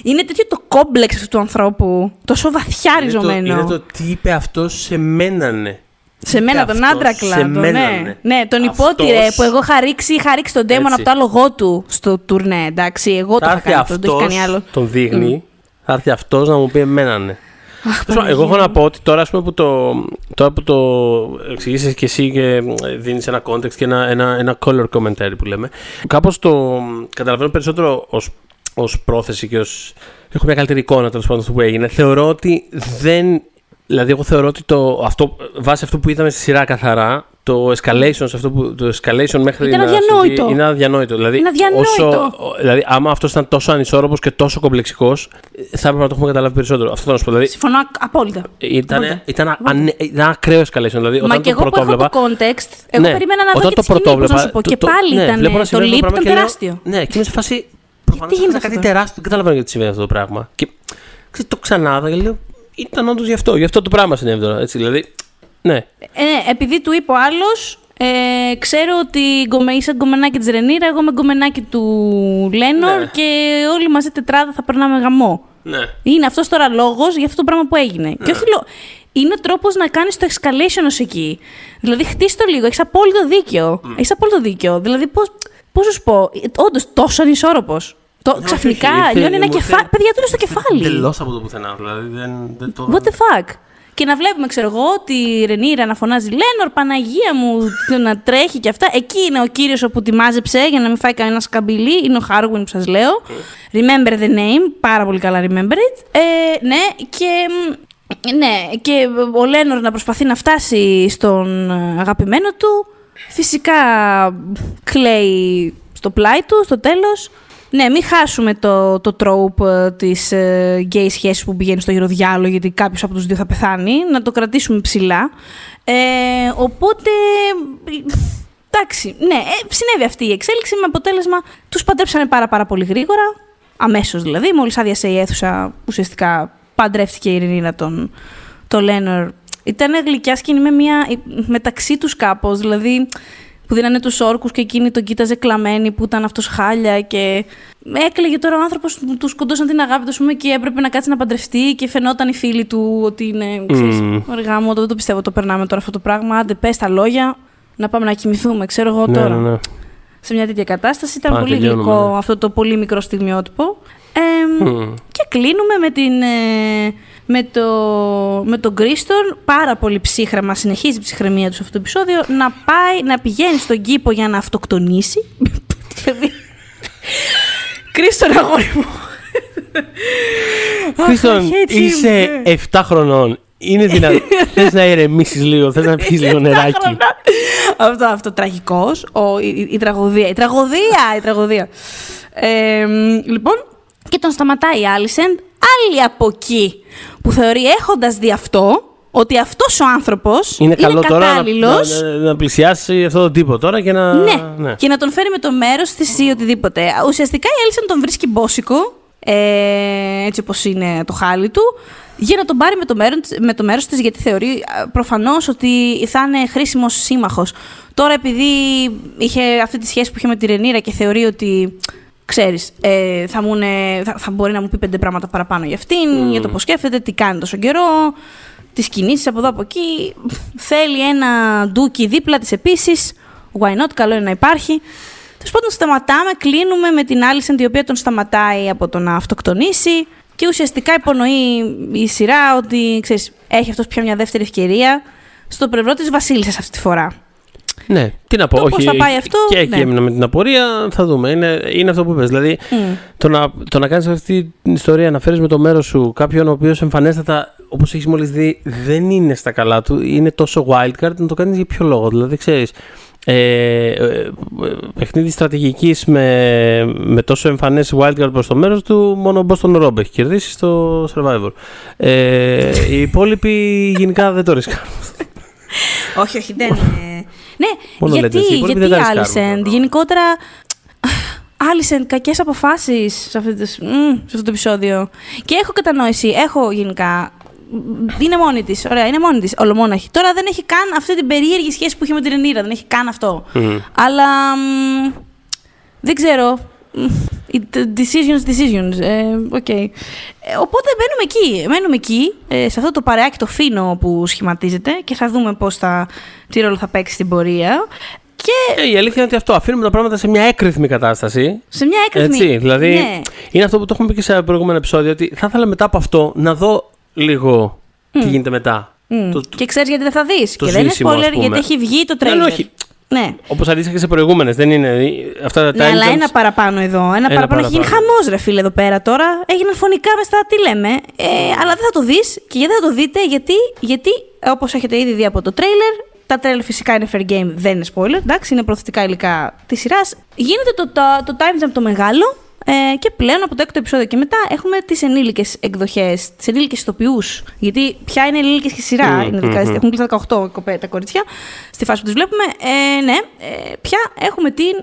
Είναι τέτοιο το κόμπλεξ αυτού του ανθρώπου, τόσο βαθιά ριζωμένο. Είναι το τι είπε αυτός σε μένανε. Ναι. Σε μένα τον άντρακλα. Ναι, τον υπότιρε που εγώ είχα ρίξει τον Daemon από το άλογο του στο τουρνέ. Εντάξει, εγώ το είχα κάνει, τον δείχνει. Θα έρθει αυτός να μου πει μένανε. Εγώ έχω να πω ότι τώρα, ας πούμε, που το εξηγήσεις και εσύ και δίνεις ένα context και ένα color commentary που λέμε, κάπως το καταλαβαίνω περισσότερο ως πρόθεση και ως... έχω μια καλύτερη εικόνα, τέλος πάντων, που έγινε. Θεωρώ ότι δεν... Δηλαδή, εγώ θεωρώ ότι βάσει αυτού που είδαμε στη σειρά καθαρά, το escalation μέχρι να συμβεί είναι αδιανόητο. Δηλαδή, άμα αυτός ήταν τόσο ανισόρροπος και τόσο κομπλεξικός, θα έπρεπε να το έχουμε καταλάβει περισσότερο. Αυτό θέλω να σου πω. Δηλαδή, συμφωνώ απόλυτα. Ήταν ακραίο escalation. Δηλαδή, όταν το πρωτόβλεπα. Μα και εγώ που έχω το context, εγώ περίμενα να δω και τις χημίες, να σου πω. Και πάλι ήταν το leap, ήταν τεράστιο. Ναι, και είμαι σε φάση. Προφανώς ήταν κάτι τεράστιο. Δεν καταλαβαίνω γιατί συμβαίνει αυτό το πράγμα. Και το ξανάδα και λέω. Ήταν όντως γι' αυτό το πράγμα συνέβη τώρα. Έτσι, δηλαδή. Ναι. Επειδή του είπε ο άλλος, ξέρω ότι είσαι γκομενάκι της Rhaenyra, εγώ είμαι γκομενάκι του Laenor, ναι, και όλοι μαζί τετράδα θα περνάμε γαμό. Ναι. Είναι αυτός τώρα λόγος για αυτό το πράγμα που έγινε. Ναι. Και όχι είναι ο τρόπος να κάνεις το escalation ως εκεί. Δηλαδή, χτίσ' το λίγο. Έχεις απόλυτο δίκιο. Mm. Έχεις απόλυτο δίκιο. Δηλαδή, πώς σου πω, όντως τόσο ανισόρροπος. Ξαφνικά λιώνει ένα κεφάλι. Παιδιά, του είναι στο κεφάλι. Τελώς από το πουθενά. Δηλαδή, δεν το. What the fuck. Και να βλέπουμε, ξέρω εγώ, τη Rhaenyra να φωνάζει Laenor, Παναγία μου, να τρέχει και αυτά. Εκεί είναι ο κύριος όπου τη μάζεψε για να μην φάει κανένα σκαμπιλί. Είναι ο Harwin που σας λέω. Remember the name. Πάρα πολύ καλά, remember it. Ναι, και. Ναι, και ο Laenor να προσπαθεί να φτάσει στον αγαπημένο του. Φυσικά κλαίει στο πλάι του, στο τέλος. Ναι, μην χάσουμε το τρόπ της γκέι σχέσης που πηγαίνει στο γυροδιάλογο, γιατί κάποιος από τους δύο θα πεθάνει, να το κρατήσουμε ψηλά. Οπότε, εντάξει, ναι, συνέβη αυτή η εξέλιξη, με αποτέλεσμα τους παντρέψανε πάρα πολύ γρήγορα, αμέσως δηλαδή, μόλις άδειασε η αίθουσα, ουσιαστικά παντρεύτηκε η Rhaenyra τον Laenor. Ήταν γλυκιά σκηνή μεταξύ τους κάπως, δηλαδή... που δίνανε τους όρκους και εκείνη τον κοίταζε κλαμμένη που ήταν αυτός χάλια και έκλαιγε τώρα ο άνθρωπος που του σκοντώσαν την αγάπη του και έπρεπε να κάτσει να παντρευτεί και φαινόταν οι φίλοι του ότι είναι, ξέρεις, αργά μου, δεν το πιστεύω το περνάμε τώρα αυτό το πράγμα, άντε πες τα λόγια, να πάμε να κοιμηθούμε, ξέρω εγώ τώρα. Ναι. Σε μια τέτοια κατάσταση ήταν πολύ γλυκό αυτό το πολύ μικρό στιγμιότυπο. Και κλείνουμε με τον Criston, πάρα πολύ ψύχραμα, συνεχίζει η ψυχραιμία του σε αυτό το επεισόδιο, να πηγαίνει στον κήπο για να αυτοκτονήσει. Δηλαδή, Criston, αγόρι μου. Criston, είσαι 7 χρονών. Είναι δυνατόν. Θες να ηρεμήσεις λίγο, θες να πιεις λίγο νεράκι. Αυτό τραγικός, η τραγωδία. Λοιπόν, και τον σταματάει η Alicent, άλλη από εκεί, που θεωρεί έχοντας δει αυτό, ότι αυτός ο άνθρωπος είναι κατάλληλος. Να πλησιάσει αυτόν τον τύπο τώρα και να... Ναι, και να τον φέρει με το μέρος της ή οτιδήποτε. Ουσιαστικά η Alicent τον βρίσκει μπόσικο, έτσι όπως είναι το χάλι του, για να τον πάρει με το μέρος της, γιατί θεωρεί προφανώς ότι θα είναι χρήσιμος σύμμαχος. Τώρα επειδή είχε αυτή τη σχέση που είχε με τη Rhaenyra και θεωρεί ότι... Ξέρεις, θα μπορεί να μου πει 5 πράγματα παραπάνω για αυτήν, για το πώς σκέφτεται, τι κάνει τόσο καιρό, τις κινήσεις από εδώ από εκεί. Θέλει ένα ντούκι δίπλα της επίσης. Why not, καλό είναι να υπάρχει. Τέλος πάντων, σταματάμε, κλείνουμε με την Alicent, η οποία τον σταματάει από το να αυτοκτονήσει και ουσιαστικά υπονοεί η σειρά ότι ξέρεις, έχει αυτός πια μια δεύτερη ευκαιρία στο πλευρό της βασίλισσας αυτή τη φορά. Ναι, τι να πω. Όχι, θα πάει αυτό, και εκεί έμεινα με την απορία. Θα δούμε. Είναι αυτό που είπες. Δηλαδή, το να κάνεις αυτή την ιστορία, να φέρεις με το μέρος σου κάποιον ο οποίος εμφανέστατα, όπως έχεις μόλις δει, δεν είναι στα καλά του, είναι τόσο wildcard, να το κάνεις για ποιο λόγο. Δηλαδή, ξέρεις, παιχνίδι στρατηγικής με τόσο εμφανές wildcard προς το μέρος του, μόνο ο Boston Rob έχει κερδίσει στο Survivor. Οι υπόλοιποι γενικά δεν το ρισκάρουν. Όχι, δεν είναι. Ναι, μόνο γιατί Alicent, γενικότερα Alicent, κακές αποφάσεις σε αυτό το επεισόδιο. Και έχω κατανόηση, έχω γενικά, είναι μόνη της, ωραία, είναι μόνη της, ολομόναχη. Τώρα δεν έχει καν αυτή την περίεργη σχέση που είχε με την Rhaenyra, δεν έχει καν αυτό. Αλλά δεν ξέρω, decisions, okay. Οπότε μένουμε εκεί, σε αυτό το παρεάκι το φίνο που σχηματίζεται και θα δούμε τι ρόλο θα παίξει στην πορεία. Και... η αλήθεια είναι ότι αυτό, αφήνουμε τα πράγματα σε μια έκρηθμη κατάσταση. Σε μια έκρηθμη, έτσι, δηλαδή, ναι. Είναι αυτό που το έχουμε πει και σε προηγούμενα επεισόδια, ότι θα ήθελα μετά από αυτό να δω λίγο τι γίνεται μετά. Και ξέρεις γιατί δεν θα δεις. Και δεν είναι spoiler γιατί έχει βγει το τρέιλερ. Ναι. Όπως αντίστοιχα και σε προηγούμενες. Δεν είναι αυτά τα ναι, αλλά ένα παραπάνω εδώ. Ένα παραπάνω έχει γίνει χαμός, ρε φίλε, εδώ πέρα τώρα. Έγιναν φωνικά μες τα τι λέμε. Αλλά δεν θα το δεις και δεν θα το δείτε γιατί όπως έχετε ήδη δει από το τρέιλερ. Τα τρέλα φυσικά είναι fair game, δεν είναι spoiler, εντάξει, είναι προθετικά υλικά της σειράς. Γίνεται το time jump το μεγάλο και πλέον από το έκτο επεισόδιο και μετά έχουμε τις ενήλικες εκδοχές, τις ενήλικες ηθοποιούς. Γιατί πια είναι ενήλικες και σειρά, είναι έχουν κλείσει τα 18 τα κορίτσια, στη φάση που τις βλέπουμε. Πια έχουμε την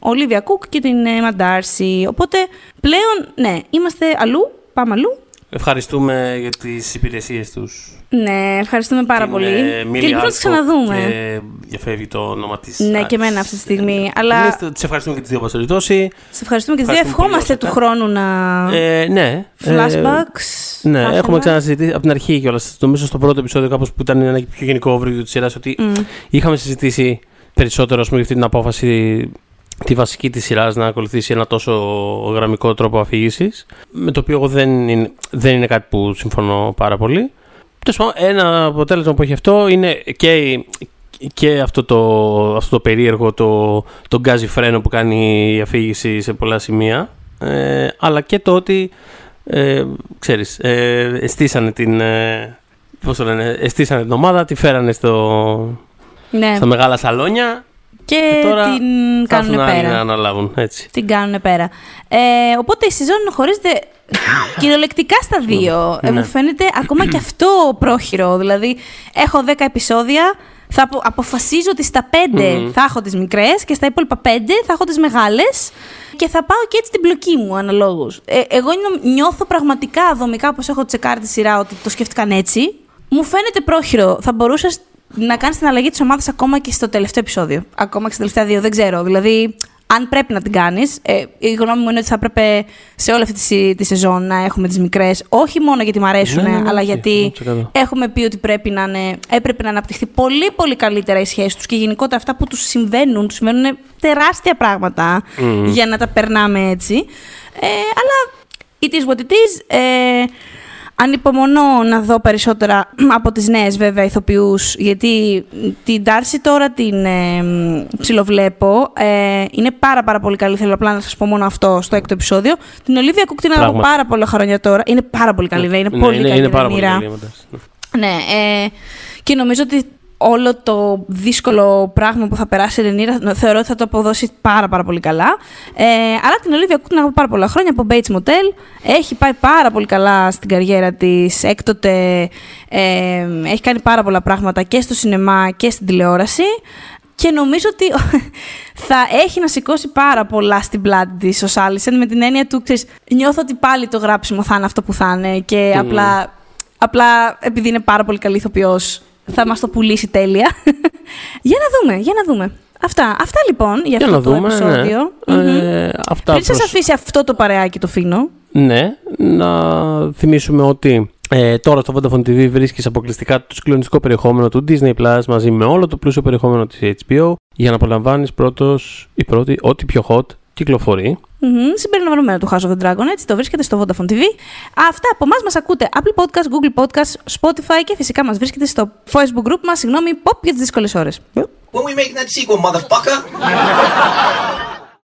Olivia Cooke και την Emma Darcy. Οπότε πλέον, ναι, είμαστε αλλού, πάμε αλλού. Ευχαριστούμε για τις υπηρεσίες τους. Ναι, ευχαριστούμε πάρα πολύ. Και λοιπόν, να τις ξαναδούμε. Και διαφεύγει το όνομα της. Ναι, και εμένα αυτή τη στιγμή. Αλλά... Τις ευχαριστούμε και τις δύο μας περιπτώσει. Τις ευχαριστούμε και τις δύο. Ευχόμαστε του χρόνου να. Ναι. Flashbacks. Ναι, έχουμε ξανασυζητήσει από την αρχή κιόλας. Νομίζω στο πρώτο επεισόδιο, κάπως που ήταν ένα πιο γενικό overview της σειράς, ότι είχαμε συζητήσει περισσότερο για αυτή την απόφαση. Τη βασική της σειράς να ακολουθήσει ένα τόσο γραμμικό τρόπο αφήγησης, με το οποίο εγώ δεν είναι κάτι που συμφωνώ πάρα πολύ. Ένα αποτέλεσμα που έχει αυτό είναι και αυτό το περίεργο το γκάζι φρένο που κάνει η αφήγηση σε πολλά σημεία, αλλά και το ότι ξέρεις, εστίσανε την ομάδα, τη φέρανε στα μεγάλα σαλόνια. Και την κάνουν πέρα. Έτσι. Την κάνουν πέρα. Οπότε η σεζόν χωρίζεται κυριολεκτικά στα δύο. Μου φαίνεται ακόμα και αυτό πρόχειρο. Δηλαδή, έχω 10 επεισόδια, θα αποφασίζω ότι στα 5 θα έχω τις μικρές και στα υπόλοιπα 5 θα έχω τις μεγάλες και θα πάω και έτσι την πλοκή μου αναλόγως. Εγώ νιώθω πραγματικά δομικά, όπως έχω τσεκάρει τη σειρά, ότι το σκέφτηκαν έτσι. Μου φαίνεται πρόχειρο. Θα μπορούσε να κάνεις την αλλαγή της ομάδας ακόμα και στο τελευταίο επεισόδιο. Ακόμα και στα τελευταία δύο, δεν ξέρω. Δηλαδή, αν πρέπει να την κάνεις. Η γνώμη μου είναι ότι θα έπρεπε σε όλη αυτή τη σεζόν να έχουμε τις μικρές. Όχι μόνο γιατί μου αρέσουν, αλλά γιατί έχουμε πει ότι έπρεπε να αναπτυχθεί πολύ πολύ καλύτερα η σχέση τους και γενικότερα αυτά που τους συμβαίνουν. Τους συμβαίνουν τεράστια πράγματα για να τα περνάμε έτσι. Αλλά it is what it is. Ανυπομονώ να δω περισσότερα από τις νέες βέβαια ηθοποιούς, γιατί την Darcy τώρα την ψιλοβλέπω. Είναι πάρα πάρα πολύ καλή, θέλω απλά να σας πω μόνο αυτό στο έκτο επεισόδιο. Την Olivia Cooke την αγαπώ πάρα πολλά χρόνια τώρα. Είναι πάρα πολύ καλή, είναι πολύ καλή. Ναι, και νομίζω ότι όλο το δύσκολο πράγμα που θα περάσει η Rhaenyra θεωρώ ότι θα το αποδώσει πάρα, πάρα πολύ καλά. Αλλά την Olivia Cooke την αγαπώ πάρα πολλά χρόνια από Bates Motel. Έχει πάει πάρα πολύ καλά στην καριέρα της. Έκτοτε έχει κάνει πάρα πολλά πράγματα και στο σινεμά και στην τηλεόραση. Και νομίζω ότι θα έχει να σηκώσει πάρα πολλά στην πλάτη της ως Alicent, με την έννοια του, ξέρεις, νιώθω ότι πάλι το γράψιμο θα είναι αυτό που θα είναι και απλά επειδή είναι πάρα πολύ καλή ηθοποιός, θα μας το πουλήσει τέλεια. για να δούμε. Αυτά λοιπόν για αυτό το επεισόδιο. Πριν σας αφήσει αυτό το παρεάκι το φίνο. Ναι, να θυμίσουμε ότι τώρα στο Vodafone TV βρίσκεις αποκλειστικά το συγκλονιστικό περιεχόμενο του Disney Plus μαζί με όλο το πλούσιο περιεχόμενο της HBO για να απολαμβάνεις πρώτη ό,τι πιο hot κυκλοφορεί. Συμπεριλαμβανομένο του House of the Dragon, έτσι το βρίσκεται στο Vodafone TV. Αυτά από εμάς, μας ακούτε Apple Podcast, Google Podcast, Spotify και φυσικά μας βρίσκεται στο Facebook group μας, Pop για τις δύσκολες ώρες. When we make that sequel, motherfucker!